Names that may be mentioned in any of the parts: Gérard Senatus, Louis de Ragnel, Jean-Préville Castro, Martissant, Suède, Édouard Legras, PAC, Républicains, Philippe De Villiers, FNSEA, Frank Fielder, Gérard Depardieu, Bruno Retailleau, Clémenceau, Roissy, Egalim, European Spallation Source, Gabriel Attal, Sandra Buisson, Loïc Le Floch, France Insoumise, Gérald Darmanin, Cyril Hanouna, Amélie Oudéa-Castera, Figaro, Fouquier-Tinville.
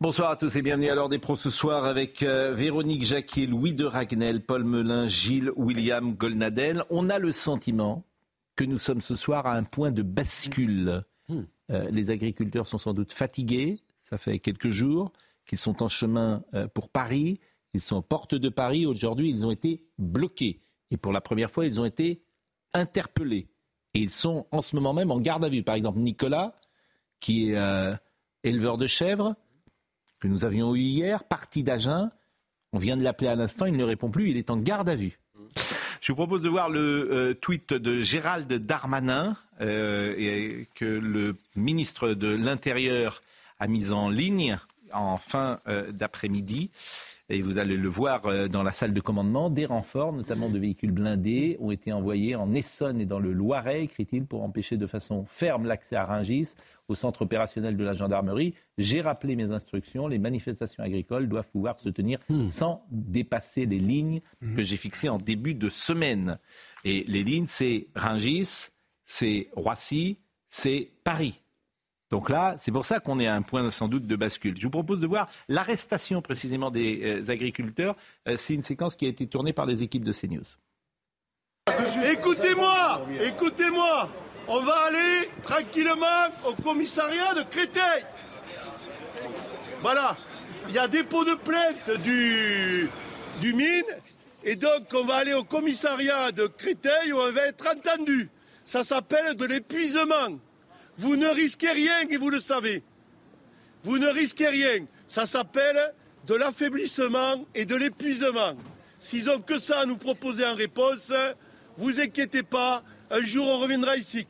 Bonsoir à tous et bienvenue à l'heure des pros ce soir avec Véronique Jacquet, Louis de Ragnel, Paul Melun, Gilles-William Goldnadel. On a le sentiment que nous sommes ce soir à un point de bascule. Les agriculteurs sont sans doute fatigués, ça fait quelques jours qu'ils sont en chemin pour Paris, ils sont aux portes de Paris. Aujourd'hui, ils ont été bloqués et pour la première fois, ils ont été interpellés. Et ils sont en ce moment même en garde à vue. Par exemple, Nicolas, qui est éleveur de chèvres, que nous avions eu hier, parti d'Agen. On vient de l'appeler à l'instant, il ne répond plus, il est en garde à vue. Je vous propose de voir le tweet de Gérald Darmanin et que le ministre de l'Intérieur a mis en ligne en fin d'après-midi. Et vous allez le voir dans la salle de commandement. Des renforts, notamment de véhicules blindés, ont été envoyés en Essonne et dans le Loiret, écrit-il, pour empêcher de façon ferme l'accès à Rungis, au centre opérationnel de la gendarmerie. J'ai rappelé mes instructions, les manifestations agricoles doivent pouvoir se tenir sans dépasser les lignes que j'ai fixées en début de semaine. Et les lignes, c'est Rungis, c'est Roissy, c'est Paris. Donc là, c'est pour ça qu'on est à un point sans doute de bascule. Je vous propose de voir l'arrestation précisément des agriculteurs. C'est une séquence qui a été tournée par les équipes de CNews. Écoutez-moi, on va aller tranquillement au commissariat de Créteil. Voilà, il y a dépôt de plainte du mine et donc on va aller au commissariat de Créteil où on va être entendu. Ça s'appelle de l'épuisement. Vous ne risquez rien et vous le savez. Vous ne risquez rien. Ça s'appelle de l'affaiblissement et de l'épuisement. S'ils ont que ça à nous proposer en réponse, vous inquiétez pas, un jour on reviendra ici.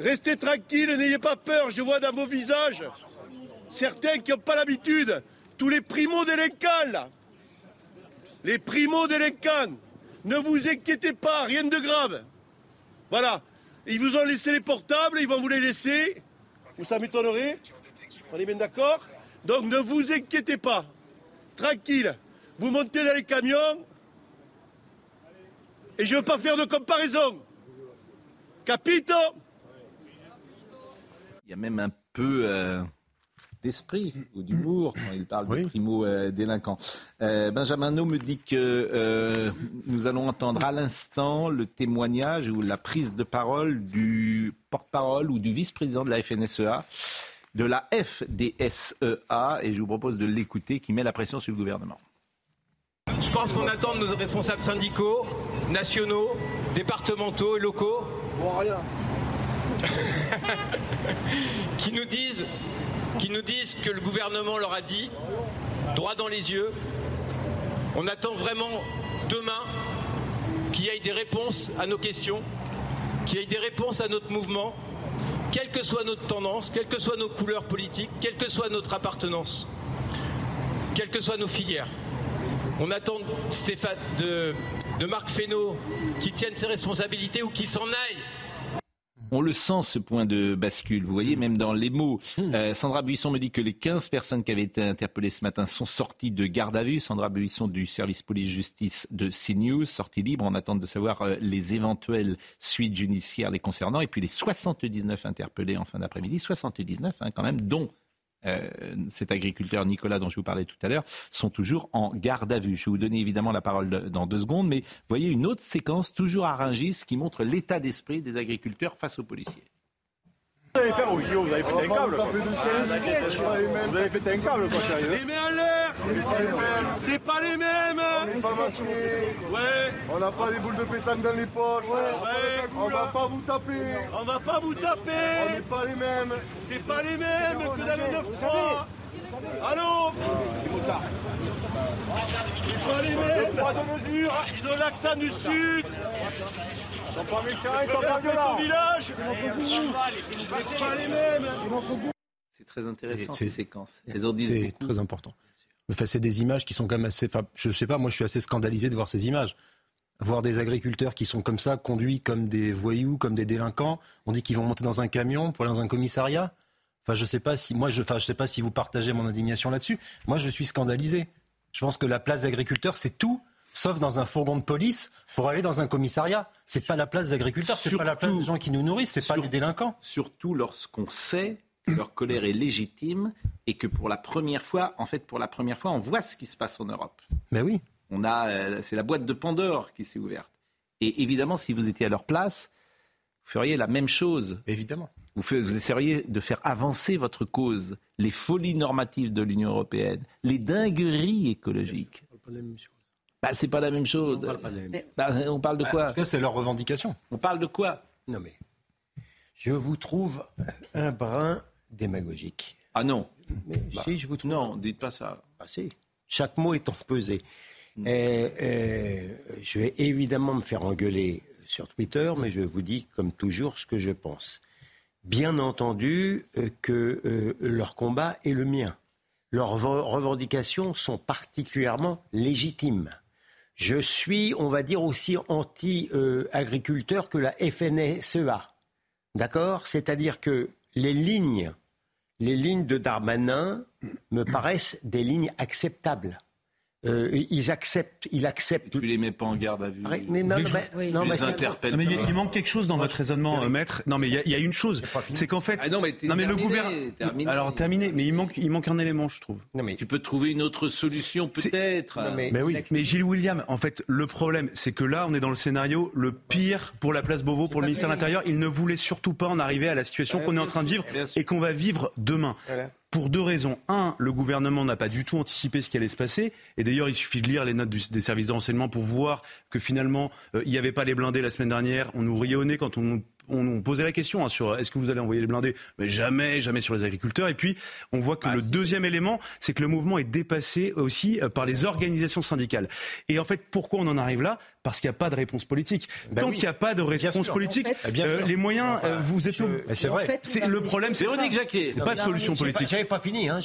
Restez tranquille, n'ayez pas peur, je vois dans vos visages certains qui n'ont pas l'habitude, tous les primo-délinquants là. Les primo-délinquants, ne vous inquiétez pas, rien de grave. Voilà. Ils vous ont laissé les portables, ils vont vous les laisser. Ou ça m'étonnerait. On est bien d'accord. Donc ne vous inquiétez pas. Tranquille. Vous montez dans les camions. Et je ne veux pas faire de comparaison. Capito ? Il y a même un peu d'esprit ou d'humour quand il parle de primo-délinquants. Benjamin Nau me dit que nous allons entendre à l'instant le témoignage ou la prise de parole du porte-parole ou du vice-président de la FNSEA, de la FDSEA, et je vous propose de l'écouter, qui met la pression sur le gouvernement. Je pense qu'on attend de nos responsables syndicaux, nationaux, départementaux et locaux, rien. qui nous disent que le gouvernement leur a dit, droit dans les yeux. On attend vraiment demain qu'il y ait des réponses à nos questions, qu'il y ait des réponses à notre mouvement, quelle que soit notre tendance, quelles que soient nos couleurs politiques, quelle que soit notre appartenance, quelles que soient nos filières. On attend Stéphane de Marc Fesneau qui tienne ses responsabilités ou qu'il s'en aille. On le sent, ce point de bascule, vous voyez, même dans les mots. Sandra Buisson me dit que les 15 personnes qui avaient été interpellées ce matin sont sorties de garde à vue. Sandra Buisson du service police-justice de CNews, sortie libre en attente de savoir les éventuelles suites judiciaires les concernant. Et puis les 79 interpellés en fin d'après-midi, 79 quand même, dont cet agriculteur Nicolas dont je vous parlais tout à l'heure, sont toujours en garde à vue. Je vais vous donner évidemment la parole dans 2 secondes, mais voyez une autre séquence, toujours à Rungis, qui montre l'état d'esprit des agriculteurs face aux policiers. Vous allez faire au bio, vous allez péter un câble. Vous allez péter un câble, quoi, sérieux. Les mains en l'air, c'est pas les mêmes. On n'est pas masqués, on n'a pas les boules de pétanque dans les poches. On va pas vous taper. On n'est pas les mêmes. C'est pas les mêmes que dans le 9-3. Allô ? C'est pas les mêmes. Ils ont l'accent du sud. C'est très intéressant ces séquences. C'est très important. Enfin, c'est des images qui sont quand même assez... Enfin, je sais pas, moi je suis assez scandalisé de voir ces images. Voir des agriculteurs qui sont comme ça, conduits comme des voyous, comme des délinquants. On dit qu'ils vont monter dans un camion pour aller dans un commissariat. Enfin, je sais pas si moi, je sais pas si vous partagez mon indignation là-dessus. Moi, je suis scandalisé. Je pense que la place d'agriculteur, c'est tout, sauf dans un fourgon de police pour aller dans un commissariat. C'est pas la place d'agriculteur, c'est pas la place des gens qui nous nourrissent, c'est pas des délinquants. Surtout lorsqu'on sait que leur colère est légitime et que pour la première fois, on voit ce qui se passe en Europe. Mais oui. C'est la boîte de Pandore qui s'est ouverte. Et évidemment, si vous étiez à leur place, vous feriez la même chose. Évidemment. Vous essaieriez de faire avancer votre cause, les folies normatives de l'Union européenne, les dingueries écologiques. On ne parle pas de la même chose. C'est pas la même chose. On parle de quoi ? En tout cas, c'est leur revendication. On parle de quoi ? Non mais, je vous trouve un brin démagogique. Ah non. Si, je vous trouve. Non, dites pas ça. Ah si. Chaque mot étant pesé. Je vais évidemment me faire engueuler sur Twitter, mais je vous dis comme toujours ce que je pense. Bien entendu que leur combat est le mien. Leurs revendications sont particulièrement légitimes. Je suis, on va dire, aussi anti-agriculteur que la FNSEA. D'accord ? C'est-à-dire que les lignes de Darmanin me paraissent des lignes acceptables. Il accepte. Tu les mets pas en garde à vue. Il manque quelque chose dans votre raisonnement, maître. Non, mais il y a une chose, c'est qu'en fait, le gouvernement. Alors terminé, mais il manque un élément, je trouve. Non, mais... Tu peux trouver une autre solution, peut-être. Non, mais oui. Mais Gilles-William, en fait, le problème, c'est que là, on est dans le scénario le pire pour la place Beauvau, pour le ministère de l'Intérieur. Il ne voulait surtout pas en arriver à la situation qu'on est en train de vivre et qu'on va vivre demain. Pour deux raisons. Un, le gouvernement n'a pas du tout anticipé ce qui allait se passer. Et d'ailleurs, il suffit de lire les notes des services de renseignement pour voir que finalement, il n'y avait pas les blindés la semaine dernière. On nous riait au nez quand on posait la question sur est-ce que vous allez envoyer les blindés ? Mais jamais sur les agriculteurs. Et puis, on voit que le deuxième élément, c'est que le mouvement est dépassé aussi par les organisations syndicales. Et en fait, pourquoi on en arrive là ? Parce qu'il n'y a pas de réponse politique. Tant qu'il n'y a pas de réponse politique, les moyens, vous êtes... C'est vrai. Le problème, c'est Véronique Jacquet. Pas de solution politique. J'avais pas fini. On a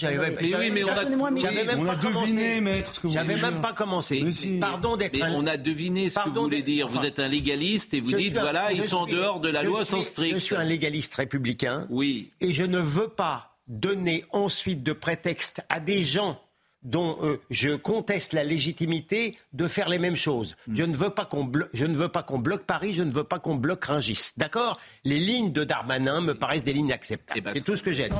deviné, maître, ce que vous voulez dire. J'avais même pas commencé. Pardon d'être... On a deviné ce que vous voulez dire. Vous êtes un légaliste et vous dites, voilà, ils sont en dehors de la loi sans strict. Je suis un légaliste républicain. Oui. Et je ne veux pas donner ensuite de prétexte à des gens dont je conteste la légitimité de faire les mêmes choses. Je ne veux pas qu'on bloque Paris, je ne veux pas qu'on bloque Rungis. D'accord ? Les lignes de Darmanin me paraissent des lignes acceptables. C'est tout ce que j'ai dit.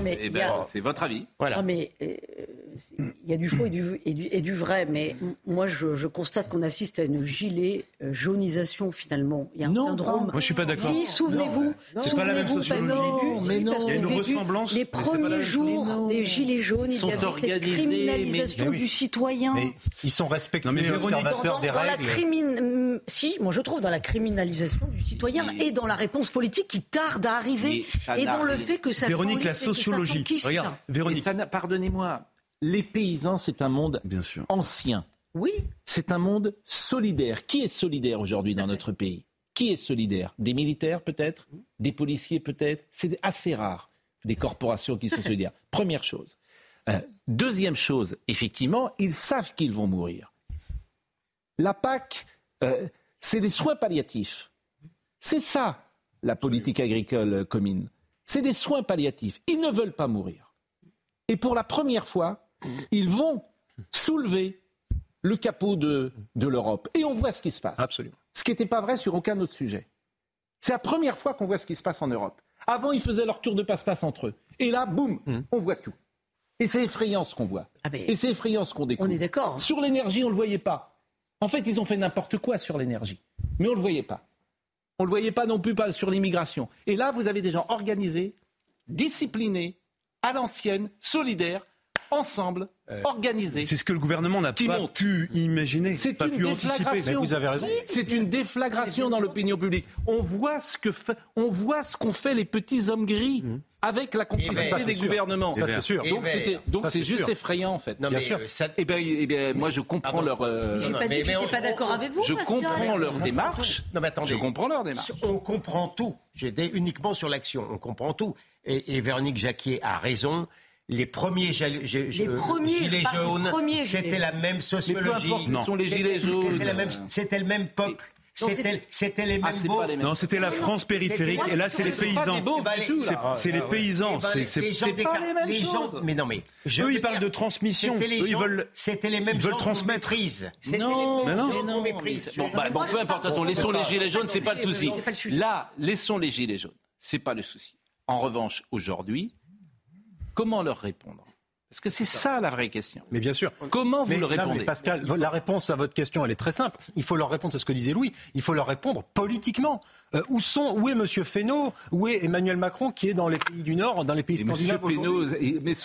C'est votre avis. Voilà. Non mais il y a du faux et du vrai, mais moi je constate qu'on assiste à une gilet jaunisation finalement. Il y a un syndrome. Moi je suis pas d'accord. Si, souvenez-vous, c'est pas la même sociologie. Il y a une ressemblance. Les premiers jours des gilets jaunes, il y avait cette criminalisation du citoyen. Mais ils sont respectés. Mais observateurs des règles. Si, moi je trouve dans la criminalisation du citoyen et dans la réponse politique qui tarde à arriver et dans le fait que ça. Véronique, la sociologie. Regarde, Véronique. Pardonnez-moi. Les paysans, c'est un monde ancien. Oui. C'est un monde solidaire. Qui est solidaire aujourd'hui dans notre pays ? Qui est solidaire ? Des militaires peut-être ? Des policiers peut-être ? C'est assez rare, des corporations qui sont solidaires. Première chose. Deuxième chose, effectivement, ils savent qu'ils vont mourir. La PAC, c'est les soins palliatifs. C'est ça, la politique agricole commune. C'est des soins palliatifs. Ils ne veulent pas mourir. Et pour la première fois, ils vont soulever le capot de l'Europe. Et on voit ce qui se passe. Absolument. Ce qui n'était pas vrai sur aucun autre sujet. C'est la première fois qu'on voit ce qui se passe en Europe. Avant, ils faisaient leur tour de passe-passe entre eux. Et là, boum, on voit tout. Et c'est effrayant ce qu'on voit. Et c'est effrayant ce qu'on découvre. On est d'accord. Hein. Sur l'énergie, on ne le voyait pas. En fait, ils ont fait n'importe quoi sur l'énergie. Mais on ne le voyait pas. On ne le voyait pas non plus pas sur l'immigration. Et là, vous avez des gens organisés, disciplinés, à l'ancienne, solidaire, ensemble, organisée. C'est ce que le gouvernement n'a pas pu imaginer, pas pu anticiper. Mais vous avez raison. C'est une déflagration dans l'opinion publique. On voit ce que qu'ont fait les petits hommes gris avec la complicité des gouvernements. Ça, c'est sûr. Donc c'est juste effrayant, en fait. Bien sûr. Moi, je comprends leur... Je n'étais pas d'accord avec vous. Je comprends leur démarche. Non, mais attendez. Je comprends leur démarche. On comprend tout. J'étais uniquement sur l'action. On comprend tout. Et Véronique Jacquet a raison. Les premiers gilets jaunes, c'était la même sociologie. Ce sont les gilets jaunes. C'était le même peuple. C'était les mêmes pauvres. Non, c'était la France périphérique. Et là, c'est les paysans. C'est les paysans. C'est pas les mêmes choses. Mais non, mais eux, ils parlent de transmission. Ils veulent. C'était les mêmes. Ils veulent transmettre. Non, non, méprise. Bon, peu importe. De toute façon, laissons les gilets jaunes. C'est pas le souci. Là, laissons les gilets jaunes. C'est pas le souci. En revanche, aujourd'hui, comment leur répondre ? Parce que c'est ça la vraie question. Mais bien sûr. Comment vous leur répondez ? Pascal, la réponse à votre question, elle est très simple. Il faut leur répondre, c'est ce que disait Louis, il faut leur répondre politiquement. Où est M. Fesneau ? Où est Emmanuel Macron qui est dans les pays du Nord, dans les pays scandinaves aujourd'hui ? À un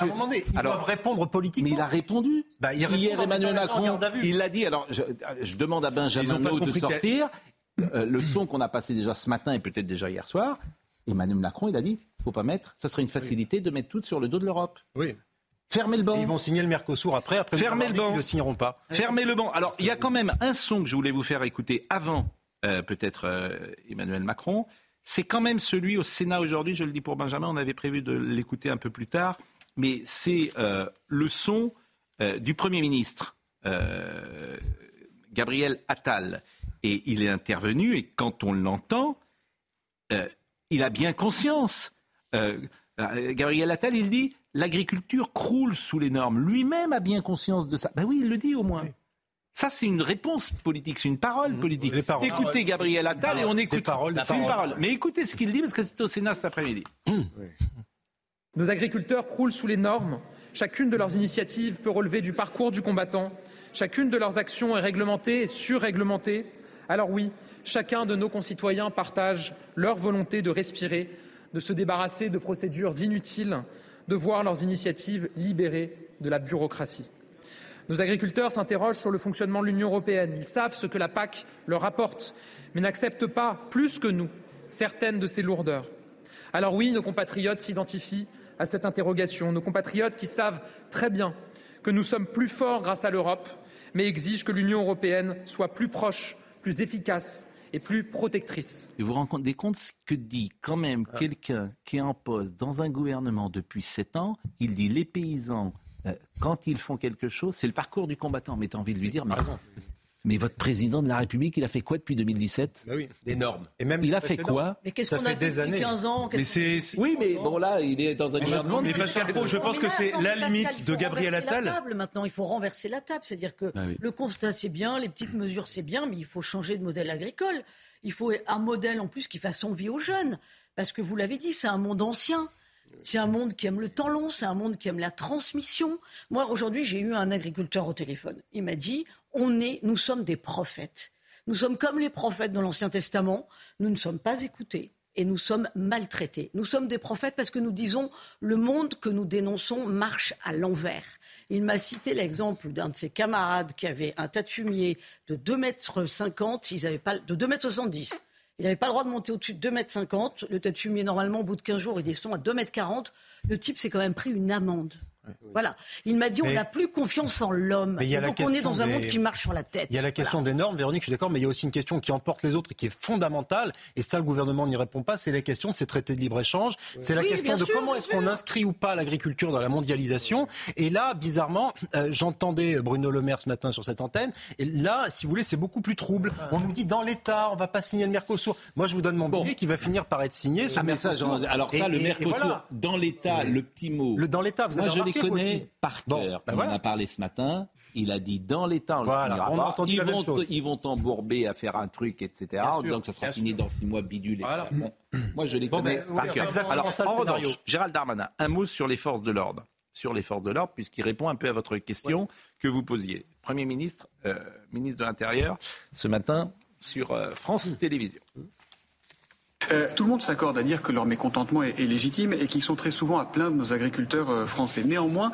moment donné, ils doivent répondre politiquement. Mais il a répondu. Hier, Emmanuel Macron, il l'a dit. Alors, je demande à Benjamin Nau de sortir. Le son qu'on a passé déjà ce matin et peut-être déjà hier soir, Emmanuel Macron, il a dit... Il ne faut pas mettre. Ça serait une facilité de mettre tout sur le dos de l'Europe. Oui. Fermez le banc. Ils vont signer le Mercosur après. Fermez le banc. Ils ne le signeront pas. Fermez le banc. Alors, il y a quand même un son que je voulais vous faire écouter avant, peut-être, Emmanuel Macron. C'est quand même celui au Sénat aujourd'hui. Je le dis pour Benjamin. On avait prévu de l'écouter un peu plus tard. Mais c'est le son du Premier ministre, Gabriel Attal. Et il est intervenu. Et quand on l'entend, il a bien conscience... Gabriel Attal, il dit « L'agriculture croule sous les normes ». Lui-même a bien conscience de ça. Ben oui, il le dit au moins. Oui. Ça, c'est une réponse politique, c'est une parole politique. Écoutez Gabriel Attal et on écoute. C'est une parole. Mais écoutez ce qu'il dit parce que c'était au Sénat cet après-midi. Nos agriculteurs croulent sous les normes. Chacune de leurs initiatives peut relever du parcours du combattant. Chacune de leurs actions est réglementée et surréglementée. Alors oui, chacun de nos concitoyens partage leur volonté de respirer, de se débarrasser de procédures inutiles, de voir leurs initiatives libérées de la bureaucratie. Nos agriculteurs s'interrogent sur le fonctionnement de l'Union européenne. Ils savent ce que la PAC leur apporte, mais n'acceptent pas, plus que nous, certaines de ces lourdeurs. Alors oui, nos compatriotes s'identifient à cette interrogation. Nos compatriotes qui savent très bien que nous sommes plus forts grâce à l'Europe, mais exigent que l'Union européenne soit plus proche, plus efficace, et plus protectrice. Et vous vous rendez compte ce que dit quand même quelqu'un qui est en poste dans un gouvernement depuis 7 ans, il dit les paysans, quand ils font quelque chose, c'est le parcours du combattant. Mais t'as envie de lui dire, mais votre président de la République, il a fait quoi depuis 2017 ? Oui, des normes. Et même il a fait quoi ? Mais qu'est-ce qu'on a fait des années. 15 ans mais c'est... Oui, mais bon, là, il est dans un gouvernement... Mais Pascal Pro, je pense que c'est la limite de Gabriel Attal. Maintenant, il faut renverser la table. C'est-à-dire que le constat, c'est bien, les petites mesures, c'est bien, mais il faut changer de modèle agricole. Il faut un modèle, en plus, qui fasse envie aux jeunes. Parce que vous l'avez dit, c'est un monde ancien. C'est un monde qui aime le temps long, c'est un monde qui aime la transmission. Moi, aujourd'hui, j'ai eu un agriculteur au téléphone. Il m'a dit, nous sommes des prophètes. Nous sommes comme les prophètes dans l'Ancien Testament. Nous ne sommes pas écoutés et nous sommes maltraités. Nous sommes des prophètes parce que nous disons, le monde que nous dénonçons marche à l'envers. Il m'a cité l'exemple d'un de ses camarades qui avait un tas de fumier de 2,70 m. Il n'avait pas le droit de monter au-dessus de 2,50 m. Le tas de fumier, normalement, au bout de 15 jours, il descend à 2,40 m. Le type s'est quand même pris une amende. Oui. Voilà. Il m'a dit, on n'a plus confiance en l'homme. Et donc, on est dans un monde qui marche sur la tête. Il y a la question des normes, Véronique, je suis d'accord, mais il y a aussi une question qui emporte les autres et qui est fondamentale. Et ça, le gouvernement n'y répond pas. C'est la question de ces traités de libre-échange. Oui. C'est la question de comment est-ce qu'on inscrit ou pas l'agriculture dans la mondialisation. Et là, bizarrement, j'entendais Bruno Le Maire ce matin sur cette antenne. Et là, si vous voulez, c'est beaucoup plus trouble. On nous dit, dans l'État, on ne va pas signer le Mercosur. Moi, je vous donne mon billet qui va finir par être signé. Ce message. Alors, ça, le Mercosur, voilà. Dans l'État, le petit mot. Dans l'État, vous avez les connaît aussi. Par cœur. Ben on en a parlé ce matin. Il a dit dans l'État, ils vont embourber à faire un truc, etc. En disant que ça sera fini dans 6 mois, bidule. Voilà. Moi, je les connais par cœur. Alors, en revanche, Gérald Darmanin, un mot sur les forces de l'ordre. Sur les forces de l'ordre, puisqu'il répond un peu à votre question que vous posiez. Premier ministre, ministre de l'Intérieur, ce matin, sur France Télévisions. Tout le monde s'accorde à dire que leur mécontentement est légitime et qu'ils sont très souvent à plaindre nos agriculteurs français. Néanmoins,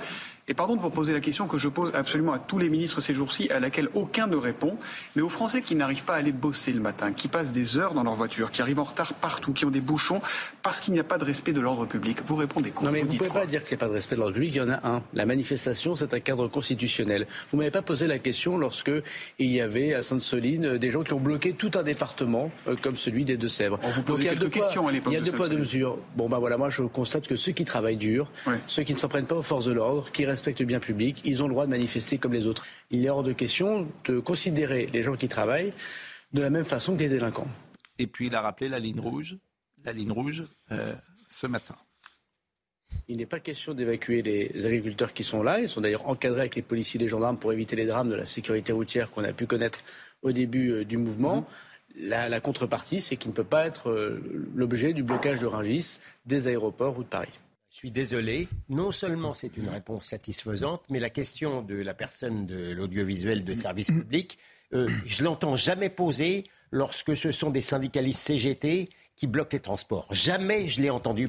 Et pardon de vous poser la question que je pose absolument à tous les ministres ces jours-ci, à laquelle aucun ne répond, mais aux Français qui n'arrivent pas à aller bosser le matin, qui passent des heures dans leur voiture, qui arrivent en retard partout, qui ont des bouchons parce qu'il n'y a pas de respect de l'ordre public. Vous répondez quoi? Non mais vous ne pouvez pas dire qu'il n'y a pas de respect de l'ordre public, il y en a un. La manifestation, c'est un cadre constitutionnel. Vous ne m'avez pas posé la question lorsque il y avait à Sainte-Soline des gens qui ont bloqué tout un département comme celui des Deux-Sèvres. On vous posait quelques questions à l'époque. Il y a deux poids, deux mesures. Bon ben voilà, moi je constate que ceux qui travaillent dur, oui, ceux qui ne s'en prennent pas aux forces de l'ordre, qui respectent le bien public, ils ont le droit de manifester comme les autres. Il est hors de question de considérer les gens qui travaillent de la même façon que les délinquants. Et puis il a rappelé la ligne rouge ce matin. Il n'est pas question d'évacuer les agriculteurs qui sont là. Ils sont d'ailleurs encadrés avec les policiers et les gendarmes pour éviter les drames de la sécurité routière qu'on a pu connaître au début du mouvement. La contrepartie, c'est qu'il ne peut pas être l'objet du blocage de Rungis, des aéroports ou de Paris. Je suis désolé, non seulement c'est une réponse satisfaisante, mais la question de la personne de l'audiovisuel de service public, je l'entends jamais poser lorsque ce sont des syndicalistes CGT qui bloquent les transports. Jamais je l'ai entendu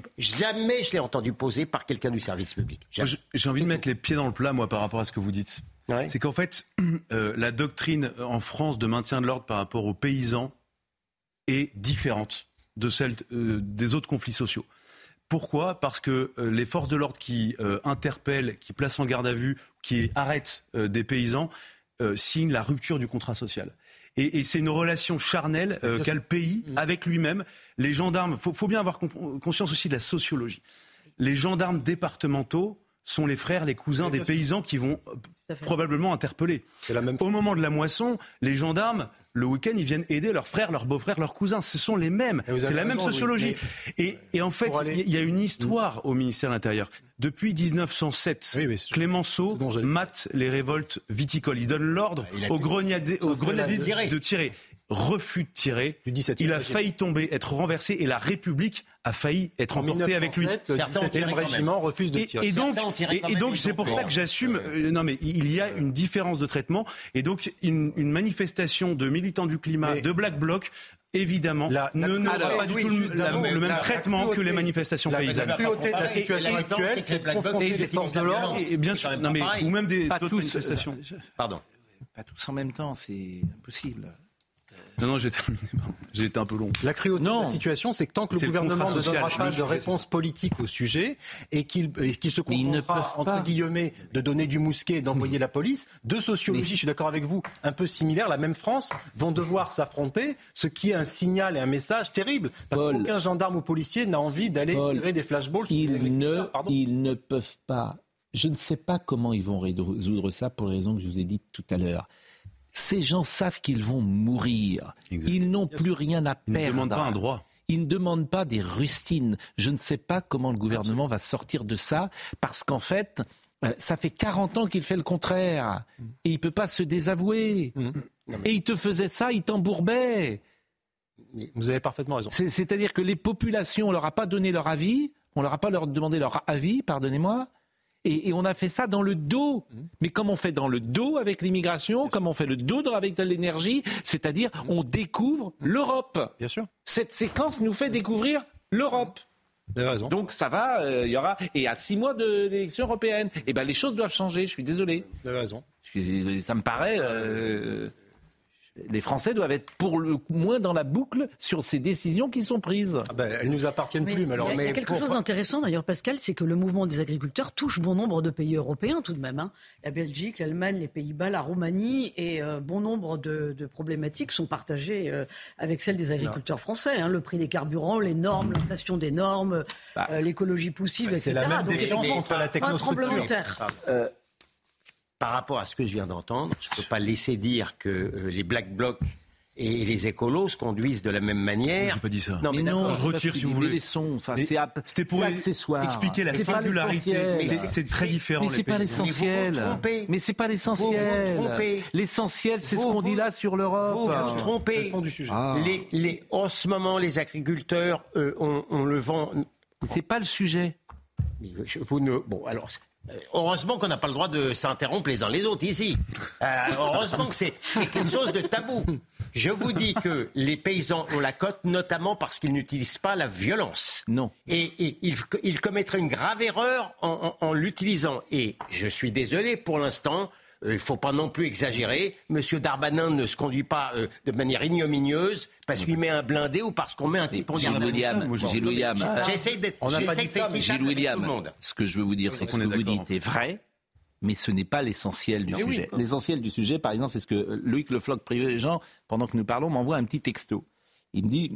poser par quelqu'un du service public. Jamais. J'ai envie de mettre les pieds dans le plat, moi, par rapport à ce que vous dites. Ouais. C'est qu'en fait, la doctrine en France de maintien de l'ordre par rapport aux paysans est différente de celle des autres conflits sociaux. Pourquoi ? Parce que les forces de l'ordre qui interpellent, qui placent en garde à vue, qui arrêtent des paysans, signent la rupture du contrat social. Et c'est une relation charnelle qu'a le pays avec lui-même. Les gendarmes, faut bien avoir conscience aussi de la sociologie. Les gendarmes départementaux sont les frères, les cousins des paysans qui vont probablement interpeller. Au moment de la moisson, les gendarmes, le week-end, ils viennent aider leurs frères, leurs beaux-frères, leurs cousins. Ce sont les mêmes. C'est la même sociologie. Oui, et en fait, il y a une histoire au ministère de l'Intérieur. Depuis 1907, Clémenceau mate les révoltes viticoles. Il donne l'ordre aux grenadiers de tirer. Refus de tirer. Il a failli tomber, être renversé, et la République a failli être emportée avec lui. Le 17e régiment refuse de tirer. Et donc c'est pour ça que j'assume... non mais il y a une différence de traitement. Et donc une manifestation de militants du climat, de Black Bloc... évidemment, n'aura pas du tout le même traitement que les manifestations paysannes. La cruauté de la situation actuelle, c'est de confronter les forces de l'ordre, bien sûr, ou même d'autres manifestations. Pardon. Pas tous en même temps, c'est impossible. Non, j'ai terminé. J'ai été un peu long. La cruauté de la situation, c'est que tant que le gouvernement ne donnera pas de réponse politique au sujet et qu'il se contentera, entre guillemets, de donner du mousquet et d'envoyer la police, deux sociologies, je suis d'accord avec vous, un peu similaires, la même France, vont devoir s'affronter, ce qui est un signal et un message terrible. Parce qu'aucun gendarme ou policier n'a envie d'aller tirer des flashballs. Ils ne peuvent pas. Je ne sais pas comment ils vont résoudre ça pour les raisons que je vous ai dites tout à l'heure. Ces gens savent qu'ils vont mourir. Exactement. Ils n'ont plus rien à perdre. Ils ne demandent pas un droit. Ils ne demandent pas des rustines. Je ne sais pas comment le gouvernement va sortir de ça, parce qu'en fait, ça fait 40 ans qu'il fait le contraire. Et il ne peut pas se désavouer. Et il te faisait ça, il t'embourbait. Vous avez parfaitement raison. C'est-à-dire que les populations, on ne leur a pas donné leur avis, on ne leur a pas demandé leur avis, pardonnez-moi. Et on a fait ça dans le dos. Mais comme on fait dans le dos avec l'immigration, comme on fait le dos avec l'énergie, c'est-à-dire on découvre l'Europe. Bien sûr. Cette séquence nous fait découvrir l'Europe. Vous avez raison. Donc ça va, il y aura... Et à 6 mois de l'élection européenne, eh ben, les choses doivent changer, je suis désolé. Vous avez raison. Ça me paraît... Les Français doivent être pour le moins dans la boucle sur ces décisions qui sont prises. Ah ben, elles ne nous appartiennent plus. Il y a quelque chose d'intéressant d'ailleurs, Pascal, c'est que le mouvement des agriculteurs touche bon nombre de pays européens tout de même. Hein. La Belgique, l'Allemagne, les Pays-Bas, la Roumanie et bon nombre de problématiques sont partagées avec celles des agriculteurs français. Hein. Le prix des carburants, les normes, l'inflation des normes, l'écologie poussive, etc. C'est la même défiance contre la technostructure. Par rapport à ce que je viens d'entendre, je ne peux pas laisser dire que les Black Blocs et les écolos se conduisent de la même manière. J'ai pas dit ça. Non, mais non, je retire si vous voulez. C'était pour expliquer la singularité. C'est très différent. Mais c'est pas l'essentiel. Mais c'est pas l'essentiel. L'essentiel, c'est ce qu'on dit là sur l'Europe. Vous trompez. En ce moment, les agriculteurs, on le vend. C'est pas le sujet. Bon, alors. Heureusement qu'on n'a pas le droit de s'interrompre les uns les autres ici. Heureusement que c'est quelque chose de tabou. Je vous dis que les paysans ont la cote, notamment parce qu'ils n'utilisent pas la violence. Non. Et ils commettraient une grave erreur en l'utilisant. Et je suis désolé pour l'instant... Il ne faut pas non plus exagérer. Monsieur Darmanin ne se conduit pas de manière ignominieuse parce qu'il met un blindé ou parce qu'on met un type en garde à vue. Gilles-William, j'essaie d'être équitable avec tout le monde. Ce que je veux vous dire, c'est que ce que vous dites est vrai, mais ce n'est pas l'essentiel du sujet. Oui. L'essentiel du sujet, par exemple, c'est ce que Loïc Le Floch, Jean, pendant que nous parlons, m'envoie un petit texto. Il me dit...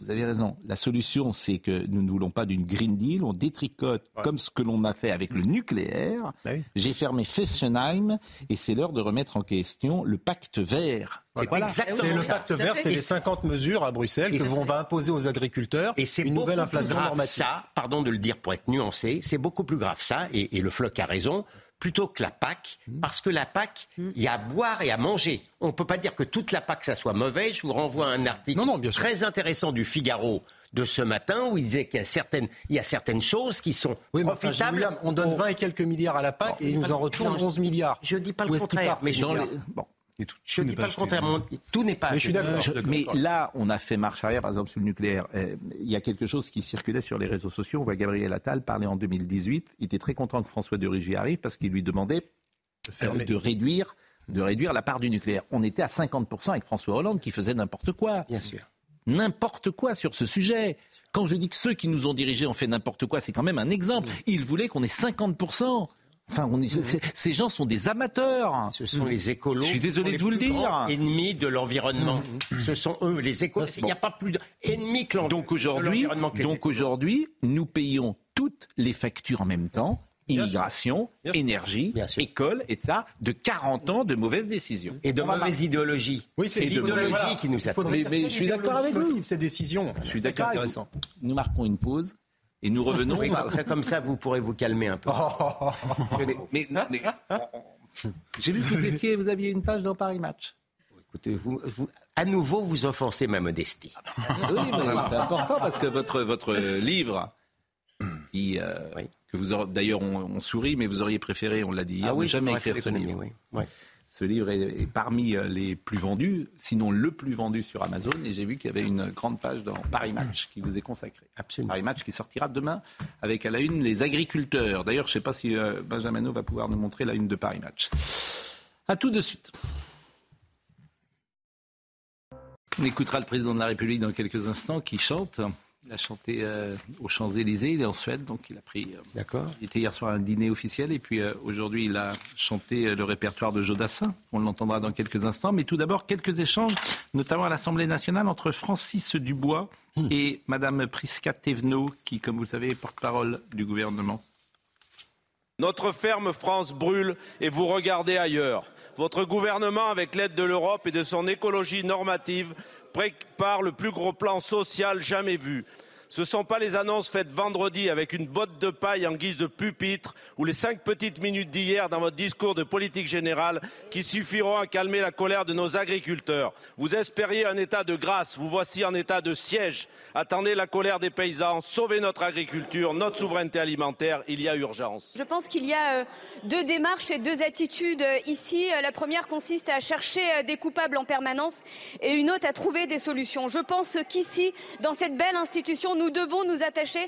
Vous avez raison. La solution, c'est que nous ne voulons pas d'une Green Deal. On détricote comme ce que l'on a fait avec le nucléaire. Bah oui. J'ai fermé Fessenheim et c'est l'heure de remettre en question le pacte vert. C'est le pacte vert, c'est les 50 mesures à Bruxelles que l'on va imposer aux agriculteurs. Et c'est une nouvelle inflation normative. Ça, pardon de le dire pour être nuancé, c'est beaucoup plus grave ça, et le Floch a raison, plutôt que la PAC, parce que la PAC, il y a à boire et à manger. On ne peut pas dire que toute la PAC, ça soit mauvais. Je vous renvoie à un article très intéressant du Figaro de ce matin, où il disait qu'il y a certaines choses qui sont profitables. William, on donne 20 et quelques milliards à la PAC et il nous en retourne 11 milliards. Je ne dis pas le contraire. Mais je ne dis pas le contraire. Tout n'est pas... Mais je suis d'accord. Mais là, on a fait marche arrière, par exemple, sur le nucléaire. Il y a quelque chose qui circulait sur les réseaux sociaux. On voit Gabriel Attal parler en 2018. Il était très content que François de Rugy arrive parce qu'il lui demandait de réduire la part du nucléaire. On était à 50% avec François Hollande qui faisait n'importe quoi. Bien sûr. N'importe quoi sur ce sujet. Quand je dis que ceux qui nous ont dirigés ont fait n'importe quoi, c'est quand même un exemple. Ils voulaient qu'on ait 50%. Enfin, ces gens sont des amateurs. Ce sont les écolos. Je suis désolé de vous le dire. Ennemis de l'environnement. Ce sont eux, les écolos. Il n'y a pas plus d'ennemis que l'environnement. Donc aujourd'hui, nous payons toutes les factures en même temps. Immigration, énergie, école, et ça, de 40 ans de mauvaises décisions. Et de mauvaise idéologie. Oui, c'est l'idéologie qui nous attend. Mais je suis d'accord avec vous. Ces décisions. Je suis d'accord avec vous. Nous marquons une pause. Et nous revenons. Oui, comme ça, vous pourrez vous calmer un peu. Mais j'ai vu que vous aviez une page dans Paris Match. Écoutez, vous à nouveau, vous offensez ma modestie. Oui, mais c'est important parce que votre livre, que vous d'ailleurs on sourit, mais vous auriez préféré, on l'a dit hier, jamais écrire ce livre. Ce livre est parmi les plus vendus, sinon le plus vendu sur Amazon. Et j'ai vu qu'il y avait une grande page dans Paris Match qui vous est consacrée. Absolument. Paris Match qui sortira demain avec à la une les agriculteurs. D'ailleurs, je ne sais pas si Benjamin Nau va pouvoir nous montrer la une de Paris Match. À tout de suite. On écoutera le président de la République dans quelques instants qui chante. Il a chanté aux Champs-Élysées, il est en Suède, donc il a pris... D'accord. Il était hier soir à un dîner officiel, et puis aujourd'hui il a chanté le répertoire de Joe Dassin. On l'entendra dans quelques instants, mais tout d'abord quelques échanges, notamment à l'Assemblée nationale, entre Francis Dubois et Madame Prisca Thévenot, qui, comme vous le savez, est porte-parole du gouvernement. Notre ferme France brûle, et vous regardez ailleurs. Votre gouvernement, avec l'aide de l'Europe et de son écologie normative, prépare le plus gros plan social jamais vu. Ce ne sont pas les annonces faites vendredi avec une botte de paille en guise de pupitre ou les 5 petites minutes d'hier dans votre discours de politique générale qui suffiront à calmer la colère de nos agriculteurs. Vous espériez un état de grâce, vous voici en état de siège. Attendez la colère des paysans, sauvez notre agriculture, notre souveraineté alimentaire, il y a urgence. Je pense qu'il y a deux démarches et deux attitudes ici. La première consiste à chercher des coupables en permanence et une autre à trouver des solutions. Je pense qu'ici, dans cette belle institution, nous devons nous attacher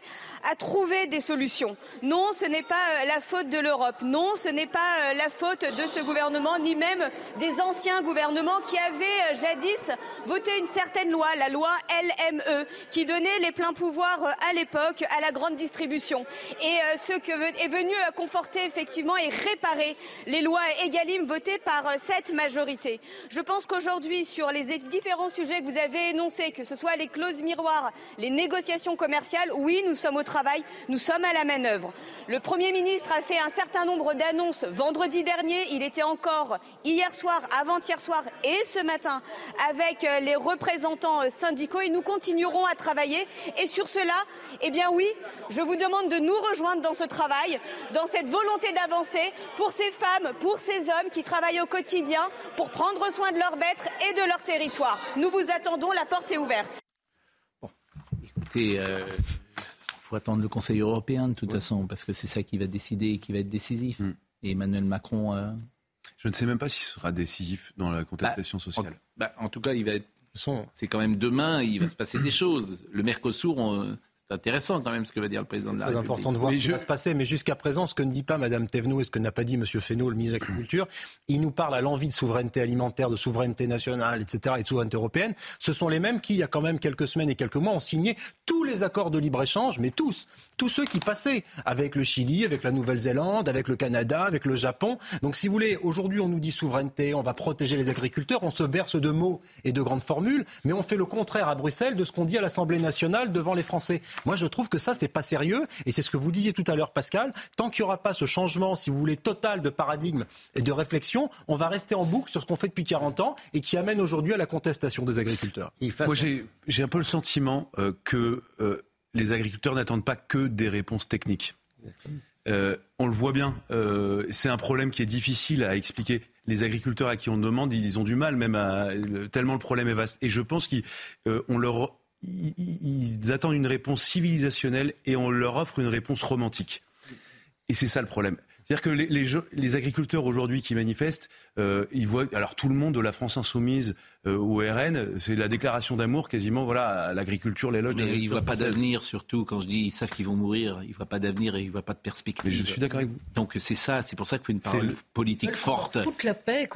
à trouver des solutions. Non, ce n'est pas la faute de l'Europe. Non, ce n'est pas la faute de ce gouvernement, ni même des anciens gouvernements qui avaient jadis voté une certaine loi, la loi LME, qui donnait les pleins pouvoirs à l'époque à la grande distribution. Et ce que est venu conforter effectivement et réparer les lois Egalim votées par cette majorité. Je pense qu'aujourd'hui, sur les différents sujets que vous avez énoncés, que ce soit les clauses miroirs, les négociations commerciale, oui, nous sommes au travail, nous sommes à la manœuvre. Le Premier ministre a fait un certain nombre d'annonces vendredi dernier. Il était encore hier soir, avant-hier soir et ce matin avec les représentants syndicaux et nous continuerons à travailler. Et sur cela, eh bien oui, je vous demande de nous rejoindre dans ce travail, dans cette volonté d'avancer pour ces femmes, pour ces hommes qui travaillent au quotidien pour prendre soin de leurs bêtes et de leur territoire. Nous vous attendons, la porte est ouverte. Il faut attendre le Conseil européen de toute façon, parce que c'est ça qui va décider et qui va être décisif. Et Emmanuel Macron... Je ne sais même pas s'il sera décisif dans la contestation sociale. En tout cas, il va être... c'est quand même demain, il va se passer des choses. Le Mercosur... C'est intéressant quand même ce que va dire le président de la République. C'est important de voir ce qui va se passer. Mais jusqu'à présent, ce que ne dit pas Mme Thévenot et ce que n'a pas dit M. Fesneau, le ministre de l'Agriculture, il nous parle à l'envie de souveraineté alimentaire, de souveraineté nationale, etc. et de souveraineté européenne. Ce sont les mêmes qui, il y a quand même quelques semaines et quelques mois, ont signé tous les accords de libre-échange, mais tous ceux qui passaient avec le Chili, avec la Nouvelle-Zélande, avec le Canada, avec le Japon. Donc si vous voulez, aujourd'hui on nous dit souveraineté, on va protéger les agriculteurs, on se berce de mots et de grandes formules, mais on fait le contraire à Bruxelles de ce qu'on dit à l'Assemblée nationale devant les Français. Moi, je trouve que ça, ce n'est pas sérieux. Et c'est ce que vous disiez tout à l'heure, Pascal. Tant qu'il n'y aura pas ce changement, si vous voulez, total de paradigme et de réflexion, on va rester en boucle sur ce qu'on fait depuis 40 ans et qui amène aujourd'hui à la contestation des agriculteurs. Moi, j'ai un peu le sentiment que les agriculteurs n'attendent pas que des réponses techniques. On le voit bien. C'est un problème qui est difficile à expliquer. Les agriculteurs à qui on demande, ils ont du mal, même tellement le problème est vaste. Et je pense qu'on leur... Ils attendent une réponse civilisationnelle et on leur offre une réponse romantique. Et c'est ça le problème. C'est-à-dire que les agriculteurs aujourd'hui qui manifestent, ils voient alors tout le monde de la France Insoumise au RN, c'est la déclaration d'amour quasiment à l'agriculture, l'éloge. Mais ils ne voient pas d'avenir surtout, quand je dis ils savent qu'ils vont mourir, ils ne voient pas d'avenir et ils ne voient pas de perspective. Mais je suis d'accord avec vous. Donc c'est ça, c'est pour ça qu'il faut une parole politique forte. Toute la PAC,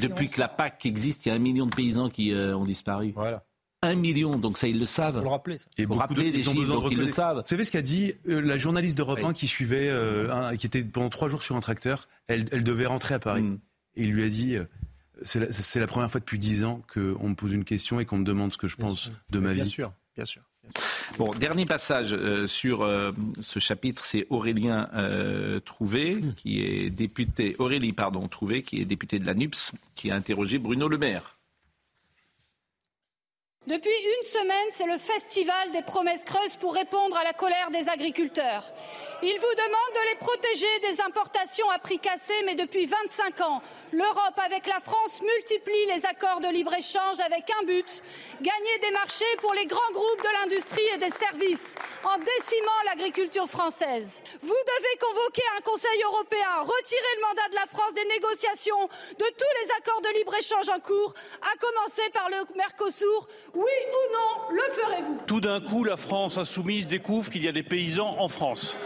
depuis que la PAC existe, il y a 1 million de paysans qui ont disparu. Voilà. 1 million, donc ça ils le savent. Faut le rappeler, ça. Et rappeler des chiffres, donc ils le savent. Vous savez ce qu'a dit la journaliste d'Europe 1 qui suivait, qui était pendant 3 jours sur un tracteur, elle devait rentrer à Paris. Et il lui a dit, c'est la première fois depuis 10 ans qu'on me pose une question et qu'on me demande ce que je pense de ma vie. Bien sûr. Bon, dernier passage sur ce chapitre, c'est Aurélien Trouvé, qui est député, Trouvé, qui est député de la NUPS, qui a interrogé Bruno Le Maire. Depuis une semaine, c'est le festival des promesses creuses pour répondre à la colère des agriculteurs. Ils vous demandent de les protéger des importations à prix cassés, mais depuis 25 ans, l'Europe avec la France multiplie les accords de libre-échange avec un but, gagner des marchés pour les grands groupes de l'industrie et des services, en décimant l'agriculture française. Vous devez convoquer un Conseil européen, retirer le mandat de la France des négociations de tous les accords de libre-échange en cours, à commencer par le Mercosur. Oui ou non, le ferez-vous ? Tout d'un coup, la France insoumise découvre qu'il y a des paysans en France.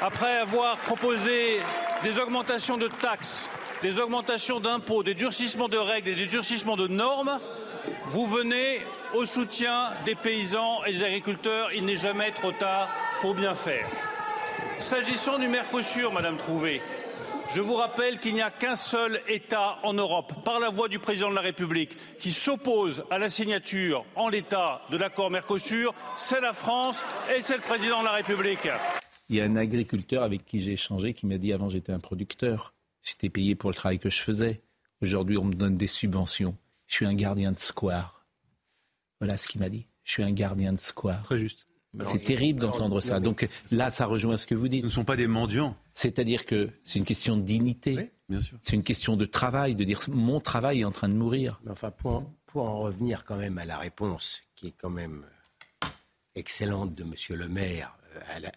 Après avoir proposé des augmentations de taxes, des augmentations d'impôts, des durcissements de règles et des durcissements de normes, vous venez au soutien des paysans et des agriculteurs. Il n'est jamais trop tard pour bien faire. S'agissant du Mercosur, Madame Trouvé, je vous rappelle qu'il n'y a qu'un seul État en Europe, par la voix du président de la République, qui s'oppose à la signature en l'état de l'accord Mercosur. C'est la France et c'est le président de la République. Il y a un agriculteur avec qui j'ai échangé qui m'a dit avant j'étais un producteur, j'étais payé pour le travail que je faisais. Aujourd'hui on me donne des subventions. Je suis un gardien de square. Voilà ce qu'il m'a dit. Je suis un gardien de square. Très juste. C'est terrible d'entendre ça. Donc là, ça rejoint ce que vous dites. Ce ne sont pas des mendiants. C'est-à-dire que c'est une question de dignité. Oui, bien sûr. C'est une question de travail, de dire mon travail est en train de mourir. Mais enfin, pour en revenir quand même à la réponse qui est quand même excellente de M. Le Maire à la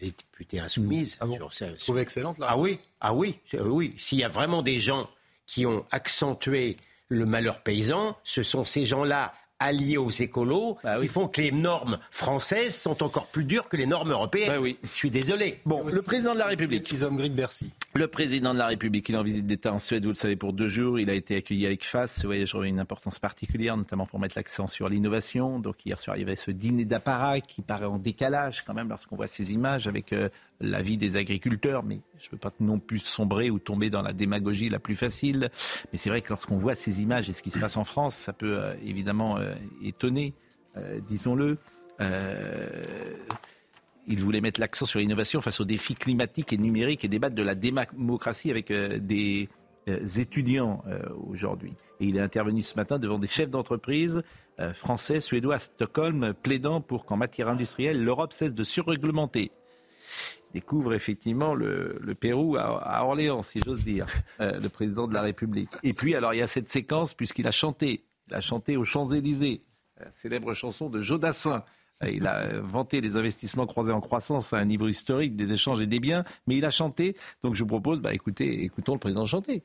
députée insoumise. Ah bon, vous trouvez excellente là ? Ah oui. S'il y a vraiment des gens qui ont accentué le malheur paysan, ce sont ces gens-là, alliés aux écolos, qui font que les normes françaises sont encore plus dures que les normes européennes. Je suis désolé. Bon, le président de la République. Les hommes gris de Bercy. Le président de la République, il est en visite d'État en Suède, vous le savez, pour 2 jours. Il a été accueilli avec face. Ce voyage aurait une importance particulière, notamment pour mettre l'accent sur l'innovation. Donc hier soir, il y avait ce dîner d'apparat qui paraît en décalage quand même lorsqu'on voit ces images avec la vie des agriculteurs, mais je ne veux pas non plus sombrer ou tomber dans la démagogie la plus facile. Mais c'est vrai que lorsqu'on voit ces images et ce qui se passe en France, ça peut évidemment étonner, disons-le. Ils voulaient mettre l'accent sur l'innovation face aux défis climatiques et numériques et débattre de la démocratie avec des étudiants aujourd'hui. Et il est intervenu ce matin devant des chefs d'entreprise français, suédois, à Stockholm, plaidant pour qu'en matière industrielle, l'Europe cesse de surréglementer. Découvre effectivement le Pérou à Orléans, si j'ose dire, le président de la République. Et puis, alors, il y a cette séquence, puisqu'il a chanté aux Champs-Élysées, la célèbre chanson de Joe Dassin, Il a vanté des investissements croisés en croissance à un niveau historique, des échanges et des biens, mais il a chanté. Donc je vous propose, écoutons le président chanter.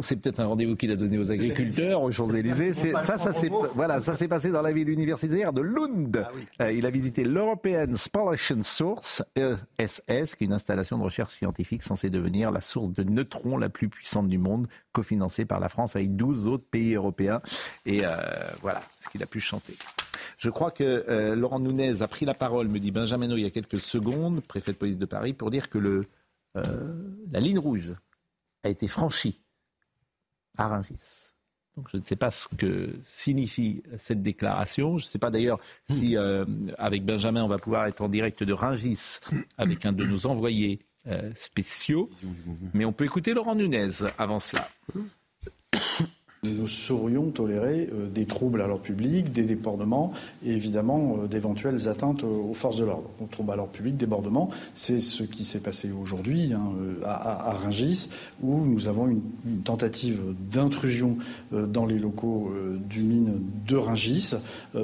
C'est peut-être un rendez-vous qu'il a donné aux agriculteurs, aux Champs-Élysées. Ça s'est passé dans la ville universitaire de Lund. Il a visité l'European Spallation Source, ESS, qui est une installation de recherche scientifique censée devenir la source de neutrons la plus puissante du monde, cofinancée par la France avec 12 autres pays européens. Et voilà ce qu'il a pu chanter. Je crois que Laurent Nunez a pris la parole, me dit Benjamin Nau, il y a quelques secondes, préfet de police de Paris, pour dire que la ligne rouge a été franchie à Rungis. Donc je ne sais pas ce que signifie cette déclaration. Je ne sais pas d'ailleurs si avec Benjamin on va pouvoir être en direct de Rungis avec un de nos envoyés spéciaux. Mais on peut écouter Laurent Nunez avant cela. Nous saurions tolérer des troubles à l'ordre public, des débordements et évidemment d'éventuelles atteintes aux forces de l'ordre. Donc troubles à l'ordre public, débordements, c'est ce qui s'est passé aujourd'hui à Rungis, où nous avons une tentative d'intrusion dans les locaux du mine de Rungis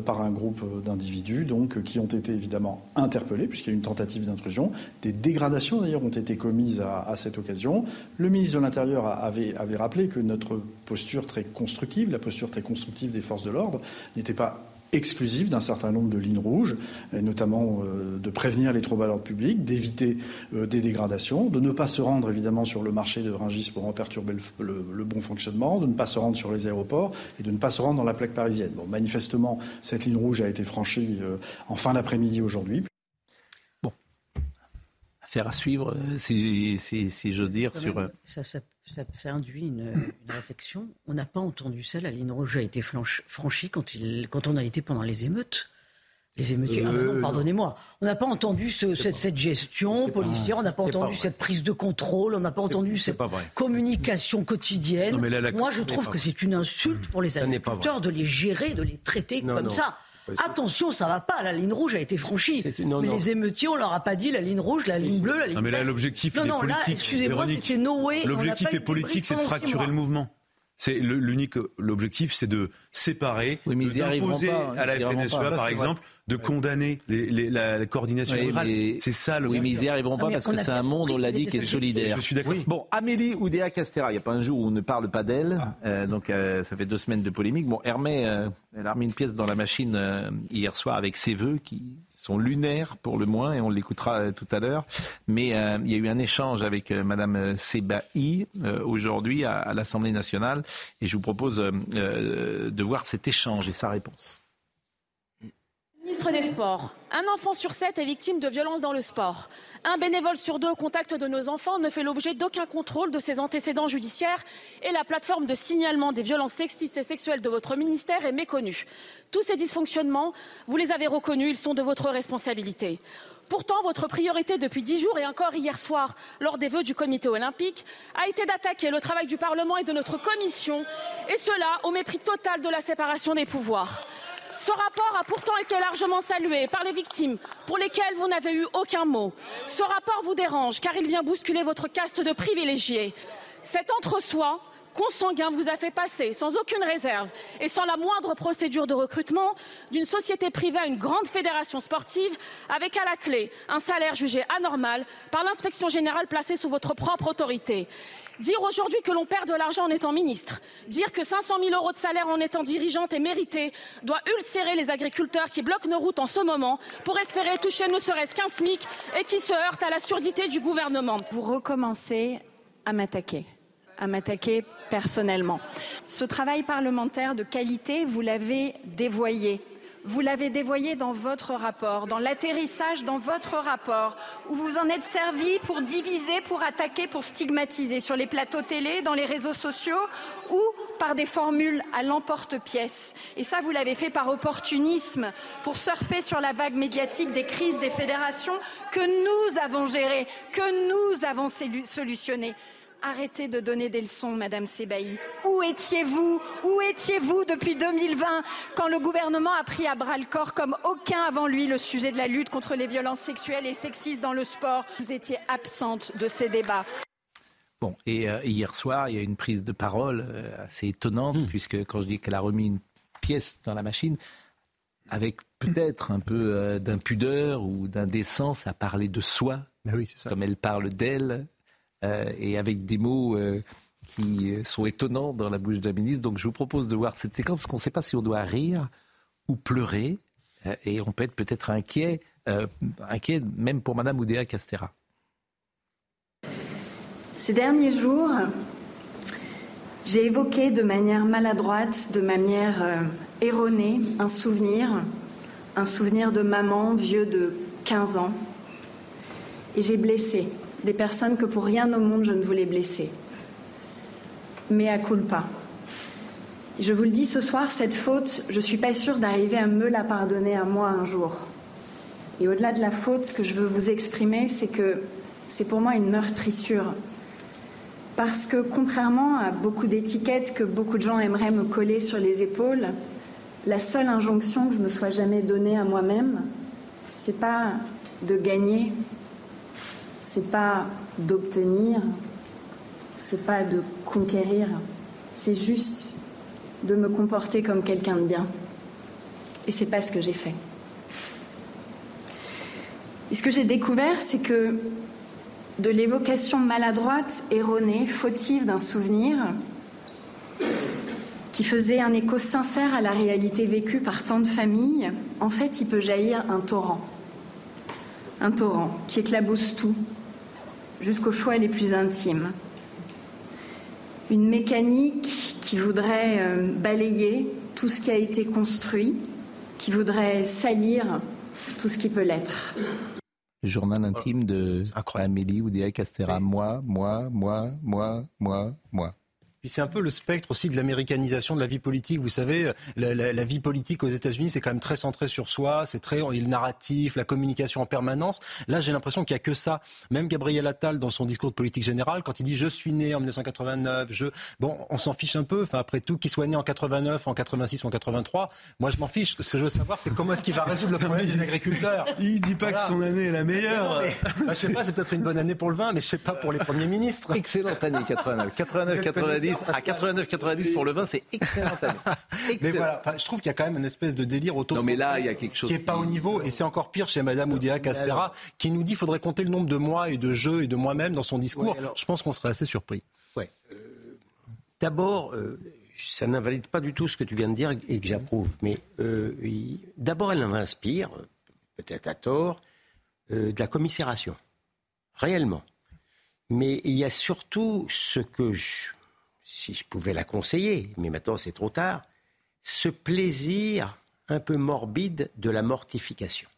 par un groupe d'individus donc, qui ont été évidemment interpellés, puisqu'il y a eu une tentative d'intrusion. Des dégradations d'ailleurs ont été commises à cette occasion. Le ministre de l'Intérieur avait rappelé que notre posture très constructive, la posture très constructive des forces de l'ordre n'était pas exclusive d'un certain nombre de lignes rouges, et notamment de prévenir les troubles à l'ordre public, d'éviter des dégradations, de ne pas se rendre évidemment sur le marché de Rungis pour en perturber le bon fonctionnement, de ne pas se rendre sur les aéroports et de ne pas se rendre dans la plaque parisienne. Bon, manifestement, cette ligne rouge a été franchie en fin d'après-midi aujourd'hui. Bon, affaire à suivre, si j'ose dire, Ça induit une réflexion. On n'a pas entendu ça. La ligne rouge a été franchie quand on a été pendant les émeutes. Les émeutiers, pardonnez-moi. On n'a pas entendu cette gestion policière, on n'a pas entendu cette prise de contrôle, on n'a pas entendu cette communication quotidienne. Non, moi, je trouve que c'est une insulte pour les agriculteurs de les gérer, de les traiter comme ça. Attention, ça va pas, la ligne rouge a été franchie. Les émeutiers, on leur a pas dit la ligne rouge, la ligne bleue, la ligne... Non mais là, l'objectif est politique. Là, excusez-moi, Véronique, c'était no way. L'objectif est politique, c'est de fracturer le mouvement. C'est l'objectif, c'est de séparer, d'imposer à la FNSEA, par exemple, de condamner la coordination rurale. C'est ça le. Oui, mais ils n'y arriveront pas parce que c'est un monde, on l'a dit, qui est solidaire. Je suis d'accord. Oui. Bon, Amélie Oudéa-Castera, il n'y a pas un jour où on ne parle pas d'elle. Ça fait 2 semaines de polémique. Bon, Hermès, elle a remis une pièce dans la machine hier soir avec ses vœux qui sont lunaires pour le moins, et on l'écoutera tout à l'heure. Mais il y a eu un échange avec Madame Sebahi aujourd'hui à l'Assemblée nationale, et je vous propose de voir cet échange et sa réponse. Ministre des Sports, 1 enfant sur 7 est victime de violences dans le sport. 1 bénévole sur 2 au contact de nos enfants ne fait l'objet d'aucun contrôle de ses antécédents judiciaires et la plateforme de signalement des violences sexistes et sexuelles de votre ministère est méconnue. Tous ces dysfonctionnements, vous les avez reconnus, ils sont de votre responsabilité. Pourtant, votre priorité depuis 10 jours et encore hier soir, lors des vœux du comité olympique, a été d'attaquer le travail du Parlement et de notre commission, et cela au mépris total de la séparation des pouvoirs. Ce rapport a pourtant été largement salué par les victimes, pour lesquelles vous n'avez eu aucun mot. Ce rapport vous dérange, car il vient bousculer votre caste de privilégiés. Cet entre-soi consanguin vous a fait passer, sans aucune réserve et sans la moindre procédure de recrutement, d'une société privée à une grande fédération sportive, avec à la clé un salaire jugé anormal par l'inspection générale placée sous votre propre autorité. Dire aujourd'hui que l'on perd de l'argent en étant ministre, dire que 500 000 € de salaire en étant dirigeante est mérité, doit ulcérer les agriculteurs qui bloquent nos routes en ce moment pour espérer toucher ne serait-ce qu'un SMIC et qui se heurtent à la surdité du gouvernement. Vous recommencez à m'attaquer personnellement. Ce travail parlementaire de qualité, vous l'avez dévoyé. Vous l'avez dévoyé dans votre rapport, dans l'atterrissage dans votre rapport, où vous en êtes servi pour diviser, pour attaquer, pour stigmatiser, sur les plateaux télé, dans les réseaux sociaux, ou par des formules à l'emporte-pièce. Et ça, vous l'avez fait par opportunisme, pour surfer sur la vague médiatique des crises des fédérations que nous avons gérées, que nous avons solutionnées. Arrêtez de donner des leçons, Madame Sébailly. Où étiez-vous depuis 2020, quand le gouvernement a pris à bras-le-corps, comme aucun avant lui, le sujet de la lutte contre les violences sexuelles et sexistes dans le sport? Vous étiez absente de ces débats. Bon, et hier soir, il y a une prise de parole assez étonnante, puisque quand je dis qu'elle a remis une pièce dans la machine, avec peut-être un peu d'impudeur ou d'indécence, à parler de soi, oui, c'est ça, comme elle parle d'elle. Et avec des mots qui sont étonnants dans la bouche de la ministre. Donc je vous propose de voir cette séquence, parce qu'on ne sait pas si on doit rire ou pleurer. Et on peut être peut-être inquiet, inquiet même pour Madame Oudéa-Castera. Ces derniers jours, j'ai évoqué de manière maladroite, de manière erronée, un souvenir de maman vieux de 15 ans. Et j'ai blessé des personnes que pour rien au monde je ne voulais blesser. Mea culpa. Je vous le dis ce soir, cette faute, je ne suis pas sûre d'arriver à me la pardonner à moi un jour. Et au-delà de la faute, ce que je veux vous exprimer, c'est que c'est pour moi une meurtrissure. Parce que contrairement à beaucoup d'étiquettes que beaucoup de gens aimeraient me coller sur les épaules, la seule injonction que je me sois jamais donnée à moi-même, c'est pas de gagner, c'est pas d'obtenir, c'est pas de conquérir, c'est juste de me comporter comme quelqu'un de bien. Et c'est pas ce que j'ai fait. Et ce que j'ai découvert, c'est que de l'évocation maladroite, erronée, fautive d'un souvenir qui faisait un écho sincère à la réalité vécue par tant de familles, en fait, il peut jaillir un torrent. Un torrent qui éclabousse tout, jusqu'aux choix les plus intimes. Une mécanique qui voudrait balayer tout ce qui a été construit, qui voudrait salir tout ce qui peut l'être. Journal intime de Amélie Oudéa-Castera. Oui. Moi. Puis c'est un peu le spectre aussi de l'américanisation de la vie politique. Vous savez, la vie politique aux États-Unis, c'est quand même très centré sur soi, c'est très le narratif, la communication en permanence. Là, j'ai l'impression qu'il n'y a que ça. Même Gabriel Attal, dans son discours de politique générale, quand il dit « je suis né en 1989 », bon, on s'en fiche un peu. Enfin, après tout, qu'il soit né en 89, en 86 ou en 83, moi je m'en fiche. Ce que je veux savoir, c'est comment est-ce qu'il va résoudre le problème des agriculteurs. Il ne dit pas que son année est la meilleure. Je ne sais pas, c'est peut-être une bonne année pour le vin, mais je ne sais pas pour les premiers ministres. Excellente année 89. 89-90. À 89-90 pour le vin, c'est excellent. Mais voilà, je trouve qu'il y a quand même une espèce de délire autocentré qui n'est pas au niveau, et c'est encore pire chez Madame Oudéa-Castera, qui nous dit qu'il faudrait compter le nombre de mois et de jeux et de moi-même dans son discours. Ouais, alors, je pense qu'on serait assez surpris. Ouais. D'abord, ça n'invalide pas du tout ce que tu viens de dire et que j'approuve, mais d'abord, elle m'inspire, peut-être à tort, de la commisération, réellement. Mais il y a surtout ce que si je pouvais la conseiller, mais maintenant c'est trop tard, ce plaisir un peu morbide de la mortification.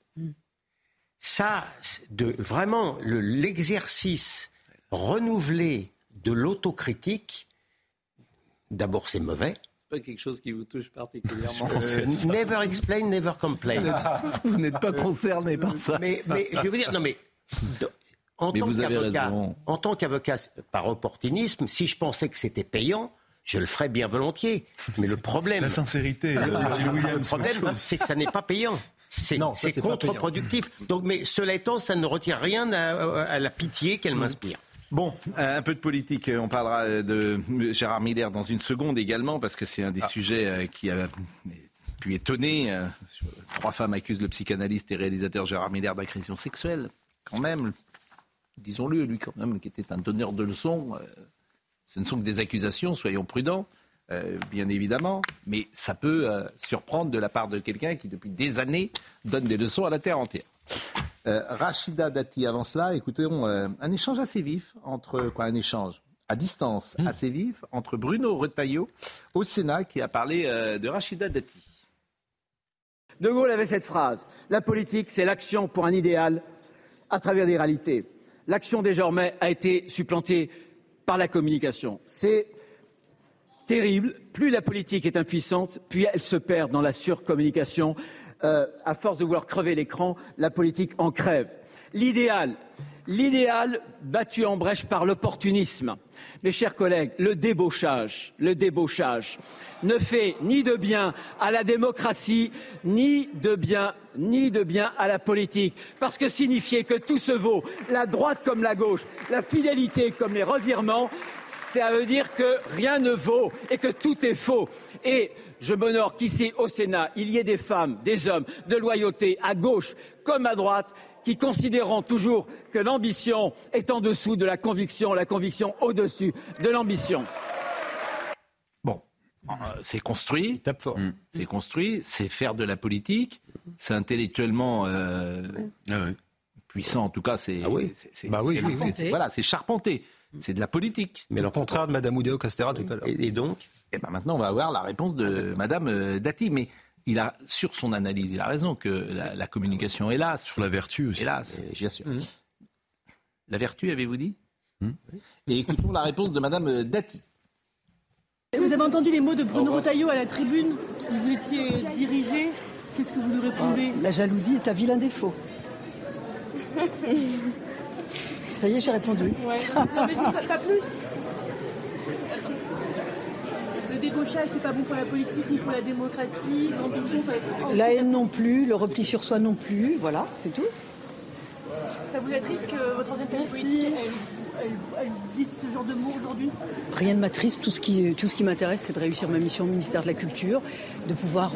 Ça, vraiment, l'exercice renouvelé de l'autocritique, d'abord c'est mauvais. C'est pas quelque chose qui vous touche particulièrement. Never explain, never complain. Vous n'êtes pas concerné par ça. Mais je veux dire, non mais... En tant qu'avocat, par opportunisme, si je pensais que c'était payant, je le ferais bien volontiers. Mais le problème... La sincérité. Le problème, c'est que ça n'est pas payant. C'est contre-productif. Donc, mais cela étant, ça ne retire rien à la pitié qu'elle m'inspire. Bon, un peu de politique. On parlera de Gérard Miller dans une seconde également, parce que c'est un des sujets qui a pu étonner. 3 femmes accusent le psychanalyste et réalisateur Gérard Miller d'agression sexuelle. Quand même... Disons-le, lui quand même, qui était un donneur de leçons, ce ne sont que des accusations, soyons prudents, bien évidemment, mais ça peut surprendre de la part de quelqu'un qui, depuis des années, donne des leçons à la terre entière. Rachida Dati, avant cela, écoutons un échange assez vif entre... Quoi, un échange à distance assez vif entre Bruno Retailleau au Sénat, qui a parlé de Rachida Dati. De Gaulle avait cette phrase « La politique, c'est l'action pour un idéal à travers des réalités ». L'action désormais a été supplantée par la communication. C'est terrible. Plus la politique est impuissante, plus elle se perd dans la surcommunication. À force de vouloir crever l'écran, la politique en crève. L'idéal battu en brèche par l'opportunisme. Mes chers collègues, le débauchage ne fait ni de bien à la démocratie, ni de bien à la politique. Parce que signifier que tout se vaut, la droite comme la gauche, la fidélité comme les revirements, ça veut dire que rien ne vaut et que tout est faux. Et je m'honore qu'ici, au Sénat, il y ait des femmes, des hommes de loyauté, à gauche comme à droite, qui considérant toujours que l'ambition est en dessous de la conviction au-dessus de l'ambition. Bon, c'est construit, tape fort. C'est construit, c'est faire de la politique, c'est intellectuellement puissant, en tout cas, c'est charpenté, c'est de la politique. Mais le contraire de Mme Oudéa-Castera tout à l'heure. Et donc maintenant, on va avoir la réponse de Mme Dati, mais... Il a, sur son analyse, il a raison que la communication, hélas... Sur la vertu aussi. Hélas, bien sûr. La vertu, avez-vous dit Et écoutons la réponse de Mme Dati. Vous avez entendu les mots de Bruno Retailleau à la tribune, vous étiez dirigé. Qu'est-ce que vous lui répondez ? La jalousie est un vilain défaut. Ça y est, j'ai répondu. Ouais. Non, mais pas plus. Le débauchage, c'est pas bon pour la politique ni pour la démocratie. L'ambition, ça va être... La haine non plus, le repli sur soi non plus. Voilà, c'est tout. Ça vous attriste que votre ancienne période politique, elle dise ce genre de mots aujourd'hui ? Rien ne m'attriste. Tout ce qui m'intéresse, c'est de réussir ma mission au ministère de la Culture, de pouvoir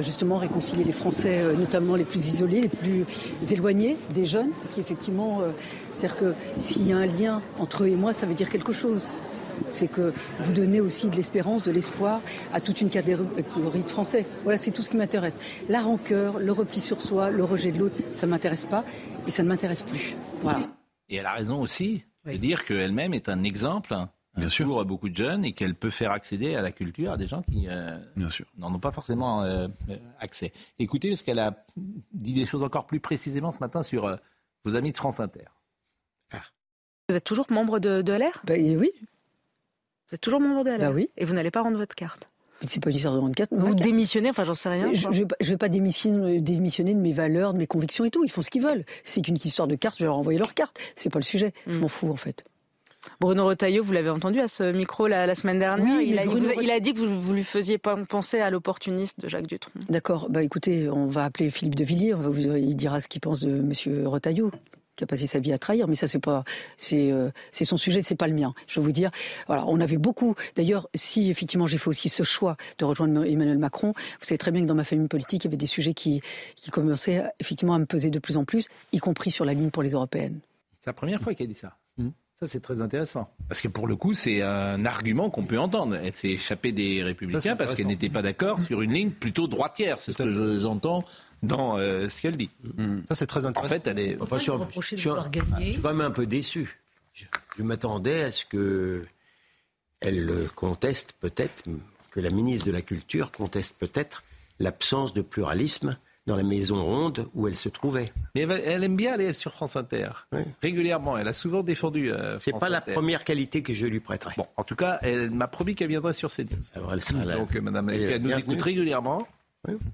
justement réconcilier les Français, notamment les plus isolés, les plus éloignés des jeunes, qui effectivement... C'est-à-dire que s'il y a un lien entre eux et moi, ça veut dire quelque chose. C'est que vous donnez aussi de l'espérance, de l'espoir à toute une catégorie de Français. Voilà, c'est tout ce qui m'intéresse. La rancœur, le repli sur soi, le rejet de l'autre, ça ne m'intéresse pas et ça ne m'intéresse plus. Voilà. Et elle a raison aussi de dire qu'elle-même est un exemple pour beaucoup de jeunes et qu'elle peut faire accéder à la culture à des gens qui n'en ont pas forcément accès. Écoutez, parce qu'elle a dit des choses encore plus précisément ce matin sur vos amis de France Inter. Ah. Vous êtes toujours membre de LR ? Oui. Vous êtes toujours membre de LR et vous n'allez pas rendre votre carte. C'est pas une histoire de rendre carte. Vous démissionnez, j'en sais rien. Je ne vais pas démissionner de mes valeurs, de mes convictions et tout. Ils font ce qu'ils veulent. C'est qu'une histoire de carte, je vais leur envoyer leur carte. C'est pas le sujet. Je m'en fous en fait. Bruno Retailleau, vous l'avez entendu à ce micro la semaine dernière, il a dit que vous lui faisiez penser à l'opportuniste de Jacques Dutronc. D'accord, écoutez, on va appeler Philippe De Villiers, il dira ce qu'il pense de M. Retailleau, qui a passé sa vie à trahir, mais ça c'est son sujet, c'est pas le mien. Je veux vous dire, voilà, on avait beaucoup. D'ailleurs, si effectivement j'ai fait aussi ce choix de rejoindre Emmanuel Macron, vous savez très bien que dans ma famille politique, il y avait des sujets qui commençaient effectivement à me peser de plus en plus, y compris sur la ligne pour les européennes. C'est la première fois qu'il a dit ça. Ça c'est très intéressant, parce que pour le coup, c'est un argument qu'on peut entendre. Elle s'est échappée des Républicains parce qu'elle n'était pas d'accord sur une ligne plutôt droitière. C'est ce que j'entends. Dans ce qu'elle dit. Ça, c'est très intéressant. En fait, elle est... je suis quand même un peu déçu. Je m'attendais à ce qu'elle conteste peut-être, que la ministre de la Culture conteste peut-être l'absence de pluralisme dans la maison ronde où elle se trouvait. Mais elle aime bien aller sur France Inter. Oui. Régulièrement. Elle a souvent défendu France Inter. C'est pas la première qualité que je lui prêterai. Bon, en tout cas, elle m'a promis qu'elle viendrait sur CNews. Alors elle sera là. Donc, madame, elle nous écoute régulièrement.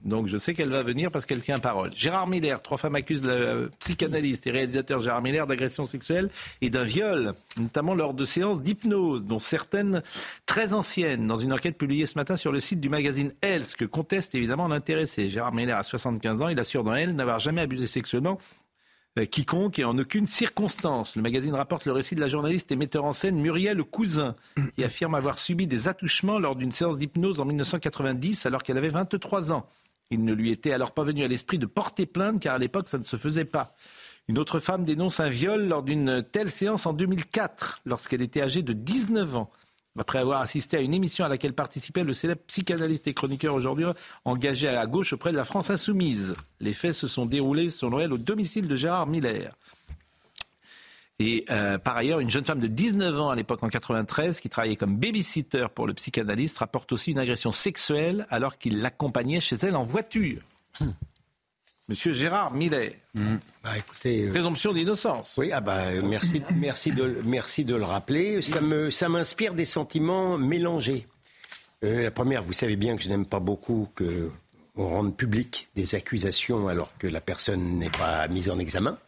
Donc je sais qu'elle va venir parce qu'elle tient parole. Gérard Miller, 3 femmes accusent le psychanalyste et réalisateur Gérard Miller d'agression sexuelle et d'un viol, notamment lors de séances d'hypnose, dont certaines très anciennes, dans une enquête publiée ce matin sur le site du magazine Elle, ce que conteste évidemment l'intéressé. Gérard Miller a 75 ans, il assure dans Elle n'avoir jamais abusé sexuellement quiconque et en aucune circonstance. Le magazine rapporte le récit de la journaliste et metteur en scène Muriel Cousin, qui affirme avoir subi des attouchements lors d'une séance d'hypnose en 1990 alors qu'elle avait 23 ans. Il ne lui était alors pas venu à l'esprit de porter plainte car à l'époque ça ne se faisait pas. Une autre femme dénonce un viol lors d'une telle séance en 2004 lorsqu'elle était âgée de 19 ans. Après avoir assisté à une émission à laquelle participait le célèbre psychanalyste et chroniqueur aujourd'hui engagé à gauche auprès de la France Insoumise. Les faits se sont déroulés, selon elle, au domicile de Gérard Miller. Et par ailleurs, une jeune femme de 19 ans à l'époque en 1993, qui travaillait comme baby-sitter pour le psychanalyste, rapporte aussi une agression sexuelle alors qu'il l'accompagnait chez elle en voiture. Monsieur Gérard Miller. Écoutez, présomption d'innocence. Oui, merci de le rappeler. Ça m'inspire des sentiments mélangés. La première, vous savez bien que je n'aime pas beaucoup qu'on rende public des accusations alors que la personne n'est pas mise en examen.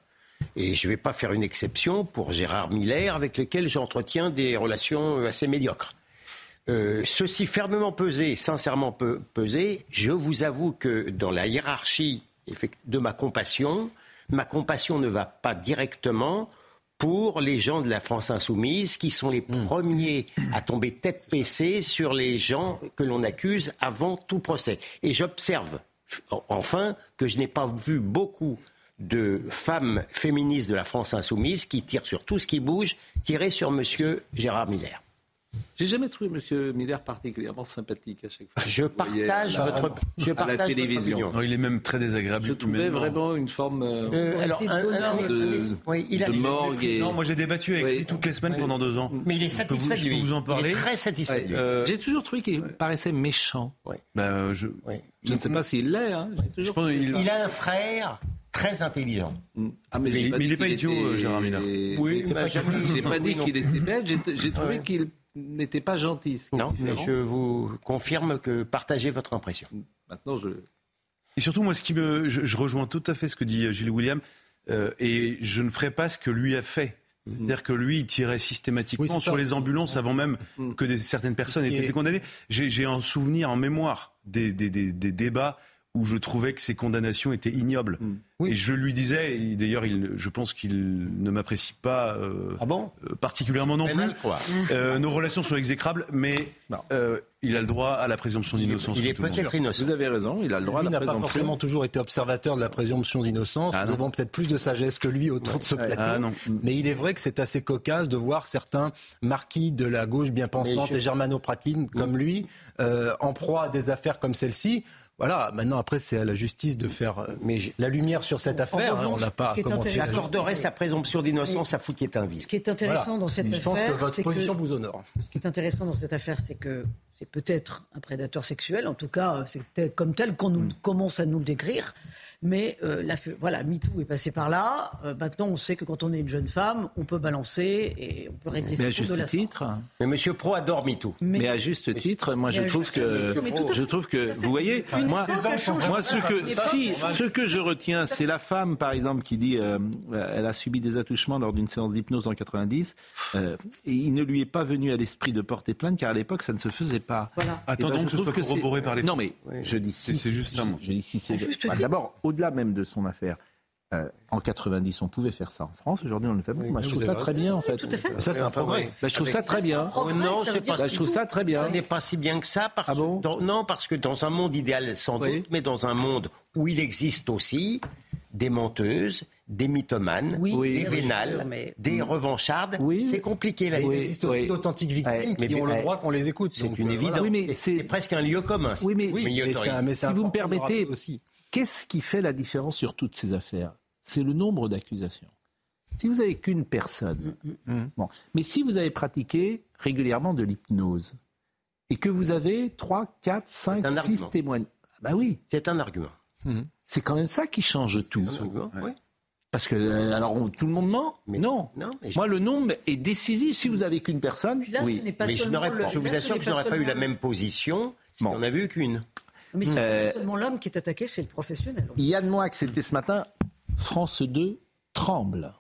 Et je ne vais pas faire une exception pour Gérard Miller, avec lequel j'entretiens des relations assez médiocres. Ceci fermement pesé, sincèrement pesé, je vous avoue que dans la hiérarchie de ma compassion ne va pas directement pour les gens de la France Insoumise qui sont les premiers à tomber tête baissée sur les gens que l'on accuse avant tout procès. Et j'observe, enfin, que je n'ai pas vu beaucoup de femmes féministes de la France Insoumise qui tirent sur tout ce qui bouge, tirer sur M. Gérard Miller. J'ai jamais trouvé M. Miller particulièrement sympathique à chaque fois. Je partage votre opinion. Non, il est même très désagréable. Je trouvais vraiment une forme de morgue. Et... Moi, j'ai débattu avec lui toutes les semaines pendant 2 ans. Mais il est satisfait de lui. Je peux vous en parler. Il est très satisfait de lui. J'ai toujours trouvé qu'il paraissait méchant. Je ne sais pas s'il l'est. Il a un frère... très intelligent. Ah, mais il n'est pas idiot, Gérard Miller. Oui, je n'ai pas dit qu'il était bête, j'ai trouvé qu'il n'était pas gentil. Non, mais je vous confirme que partagez votre impression. Maintenant, Et surtout, moi, je rejoins tout à fait ce que dit Gilles-William, et je ne ferai pas ce que lui a fait. C'est-à-dire que lui, il tirait systématiquement sur les ambulances avant même que certaines personnes étaient condamnées. J'ai un souvenir en mémoire des débats où je trouvais que ses condamnations étaient ignobles. Oui. Et je lui disais, et d'ailleurs je pense qu'il ne m'apprécie pas particulièrement non plus. Nos relations sont exécrables, mais il a le droit à la présomption d'innocence. Il est peut-être innocent. Vous avez raison, il a le droit à la présomption. Il n'a pas forcément toujours été observateur de la présomption d'innocence. Nous avons peut-être plus de sagesse que lui autour de ce plateau. Mais il est vrai que c'est assez cocasse de voir certains marquis de la gauche bien-pensante et germano-pratine comme lui, en proie à des affaires comme celle-ci. Voilà, maintenant après c'est à la justice de faire la lumière sur cette affaire. On n'a pas commenté. J'accorderai sa présomption d'innocence à Fouquier-Tinville. Ce qui est intéressant dans cette affaire, je pense que votre position vous honore. Ce qui est intéressant dans cette affaire, c'est que c'est peut-être un prédateur sexuel. En tout cas, c'est comme tel qu'on nous commence à nous le décrire. Mais voilà, MeToo est passé par là. Maintenant, on sait que quand on est une jeune femme, on peut balancer et on peut régler ce problème de la titre. Mais Monsieur Pro adore MeToo. Mais à juste titre, moi je trouve que vous voyez, ce que je retiens, c'est la femme, par exemple, qui dit elle a subi des attouchements lors d'une séance d'hypnose en 90. Et il ne lui est pas venu à l'esprit de porter plainte, car à l'époque, ça ne se faisait pas. Voilà. Attendons que ce soit corroboré par les. Non mais je dis c'est juste un mot. Je dis si c'est d'abord. Au-delà même de son affaire, en 90, on pouvait faire ça en France. Aujourd'hui, on le fait. Moi, je trouve ça très bien, en fait. Ça, c'est un progrès. Je trouve ça très bien. Non, c'est pas. Je trouve ça très bien. Ça n'est pas si bien que ça. Non, parce que dans un monde idéal, sans doute, mais dans un monde où il existe aussi des menteuses, des mythomanes, des vénales, des revanchardes, c'est compliqué. Là, il existe aussi d'authentiques victimes qui ont le droit qu'on les écoute. C'est une évidence. C'est presque un lieu commun. Oui, mais si vous me permettez aussi. Qu'est-ce qui fait la différence sur toutes ces affaires ? C'est le nombre d'accusations. Si vous n'avez qu'une personne, mais si vous avez pratiqué régulièrement de l'hypnose et que vous avez 3, 4, 5, 6 témoins... Bah oui. C'est un argument. C'est quand même ça qui change tout. Parce que, tout le monde ment ? Non. Moi, le nombre est décisif. Si vous n'avez qu'une personne... Là, je vous assure que je n'aurais pas eu la même position si on n'avait eu qu'une. Mais c'est pas seulement l'homme qui est attaqué, c'est le professionnel. Yann Moix, c'était ce matin, France 2 tremble.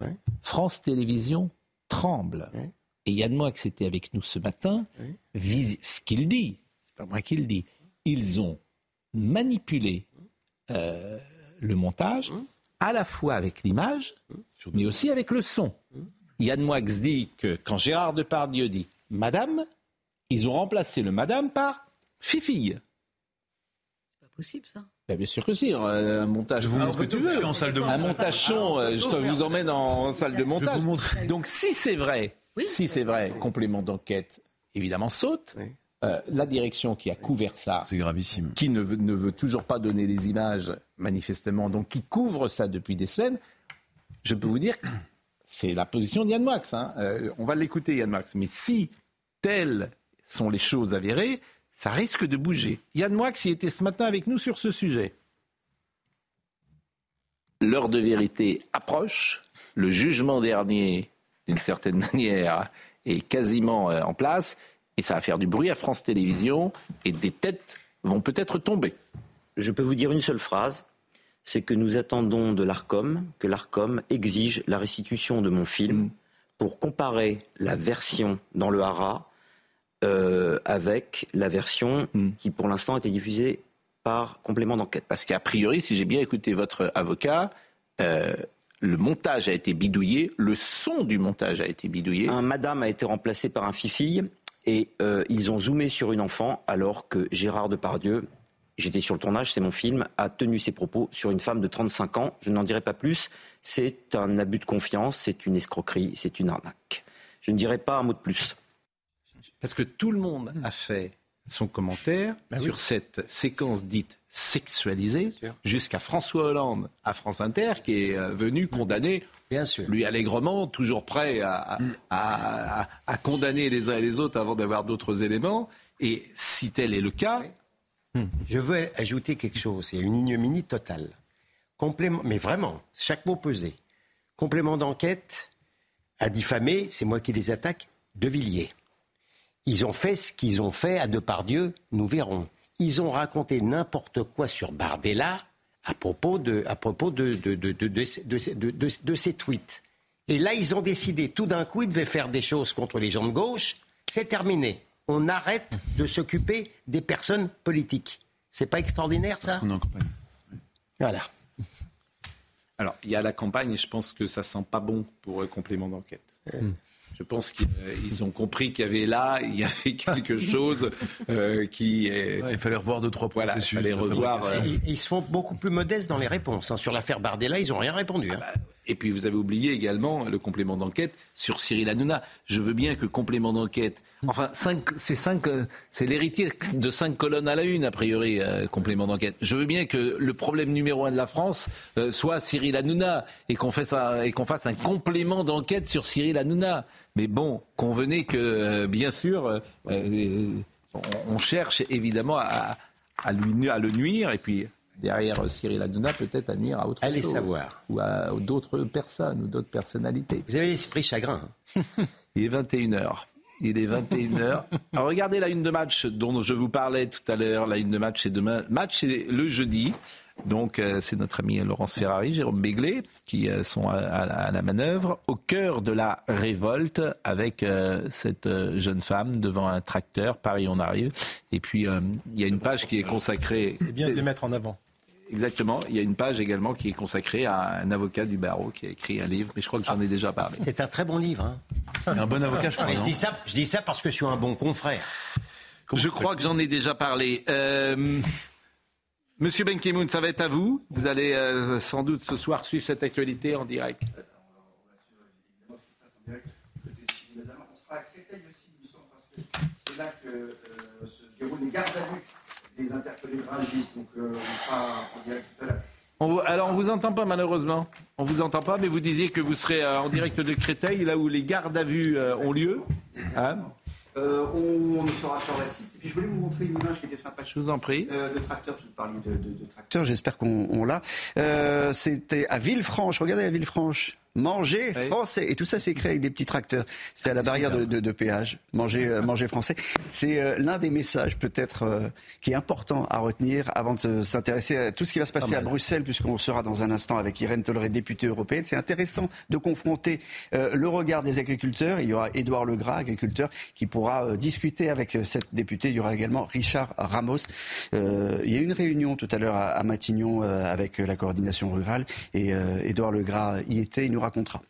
Ouais. France Télévisions tremble. Ouais. Et Yann Moix était avec nous ce matin. Ouais. Ce qu'il dit, c'est pas moi qui le dis, ils ont manipulé le montage, à la fois avec l'image, mais aussi avec le son. Yann Moix dit que quand Gérard Depardieu dit « Madame », ils ont remplacé le « Madame » par « Fifille ». Possible ça. Bien sûr que si, un montage. Vous ce que tu veux. En salle de montage. Un montage son, je vous emmène en salle de montage. Donc si c'est vrai, complément d'enquête, évidemment saute. Oui. La direction qui a couvert ça, c'est gravissime. Qui ne veut toujours pas donner les images, manifestement, donc qui couvre ça depuis des semaines, je peux vous dire que c'est la position d'Yann Moix. On va l'écouter, Yann Moix. Mais si telles sont les choses avérées, ça risque de bouger. Yann Moix y était ce matin avec nous sur ce sujet. L'heure de vérité approche. Le jugement dernier, d'une certaine manière, est quasiment en place. Et ça va faire du bruit à France Télévisions et des têtes vont peut-être tomber. Je peux vous dire une seule phrase, c'est que nous attendons de l'ARCOM, que l'ARCOM exige la restitution de mon film pour comparer la version dans le Hara avec la version qui pour l'instant était diffusée par complément d'enquête. Parce qu'a priori, si j'ai bien écouté votre avocat, le montage a été bidouillé, le son du montage a été bidouillé. Un madame a été remplacé par un fifille et ils ont zoomé sur une enfant alors que Gérard Depardieu, j'étais sur le tournage, c'est mon film, a tenu ses propos sur une femme de 35 ans. Je n'en dirai pas plus, c'est un abus de confiance, c'est une escroquerie, c'est une arnaque. Je ne dirai pas un mot de plus. Parce que tout le monde a fait son commentaire sur cette séquence dite sexualisée jusqu'à François Hollande à France Inter qui est venu condamner lui allègrement, toujours prêt à condamner les uns et les autres avant d'avoir d'autres éléments. Et si tel est le cas... Je veux ajouter quelque chose. Il y a une ignominie totale. Mais vraiment, chaque mot pesé. Complément d'enquête a diffamé, c'est moi qui les attaque, De Villiers. Ils ont fait ce qu'ils ont fait à Depardieu, nous verrons. Ils ont raconté n'importe quoi sur Bardella à propos de ses tweets. Et là, ils ont décidé, tout d'un coup, ils devaient faire des choses contre les gens de gauche. C'est terminé. On arrête de s'occuper des personnes politiques. C'est pas extraordinaire, ça ? Parce qu'on est en campagne. Voilà. Alors, il y a la campagne et je pense que ça sent pas bon pour complément d'enquête. Je pense qu'ils ont compris qu'il y avait quelque chose qui... il fallait revoir deux, trois processus. Voilà, ils se font beaucoup plus modestes dans les réponses. Sur l'affaire Bardella, ils n'ont rien répondu. Et puis vous avez oublié également le complément d'enquête sur Cyril Hanouna. Je veux bien que complément d'enquête... Enfin, c'est l'héritier de 5 colonnes à la une, a priori, complément d'enquête. Je veux bien que le problème numéro 1 de la France soit Cyril Hanouna et qu'on fasse un complément d'enquête sur Cyril Hanouna. Mais bon, convenez que, bien sûr, on cherche évidemment à le nuire et puis... Derrière Cyril Hanouna, peut-être à nuire à autre chose. Allez savoir. Ou à d'autres personnes ou d'autres personnalités. Vous avez l'esprit chagrin. Il est 21h. Alors regardez la une de match dont je vous parlais tout à l'heure. La une de match, c'est demain. Match, c'est le jeudi. Donc c'est notre ami Laurence Ferrari, Jérôme Béglé, qui sont à la manœuvre, au cœur de la révolte avec cette jeune femme devant un tracteur. Paris, on arrive. Et puis, il y a une page qui est consacrée... C'est bien de les mettre en avant. Exactement. Il y a une page également qui est consacrée à un avocat du barreau qui a écrit un livre. Mais je crois que j'en ai déjà parlé. C'est un très bon livre. Un bon avocat, je crois. Mais je dis ça parce que je suis un bon confrère. Je crois que j'en ai déjà parlé. Monsieur Benkemoun, ça va être à vous. Vous allez sans doute ce soir suivre cette actualité en direct. On va suivre évidemment ce qui se passe en direct. On sera à Créteil aussi, nous sommes, parce que c'est là que se déroulent les gardes à vue des interpellés de Rungis. Donc on sera en direct tout à l'heure. Alors on ne vous entend pas malheureusement. On ne vous entend pas, mais vous disiez que vous serez en direct de Créteil, là où les gardes à vue ont lieu. On sera sur la 6. Et puis je voulais vous montrer une image qui était sympa. Je vous en prie. De tracteur, je vous parlais de tracteur. J'espère qu'on l'a. C'était à Villefranche. Regardez à Villefranche. Manger français. Et tout ça, c'est créé avec des petits tracteurs. C'était à la barrière de péage. Manger français. C'est l'un des messages, peut-être, qui est important à retenir avant de s'intéresser à tout ce qui va se passer à Bruxelles, puisqu'on sera dans un instant avec Irène Tolleray, députée européenne. C'est intéressant de confronter le regard des agriculteurs. Il y aura Édouard Legras, agriculteur, qui pourra discuter avec cette députée. Il y aura également Richard Ramos. Il y a une réunion tout à l'heure à Matignon avec la coordination rurale. Et Édouard Legras y était. Il nous racontera.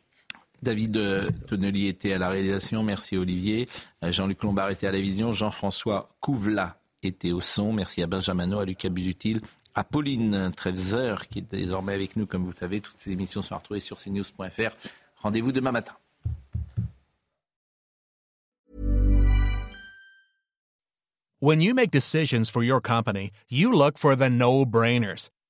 David Tonnelier était à la réalisation, merci Olivier. Jean-Luc Lombard était à la vision, Jean-François Couvla était au son, merci à Benjamin Nau, à Lucas Busutil, à Pauline Trevzer qui est désormais avec nous, comme vous le savez. Toutes ces émissions sont retrouvées sur cnews.fr. Rendez-vous demain matin. When you make decisions for your company, you look for the no-brainers.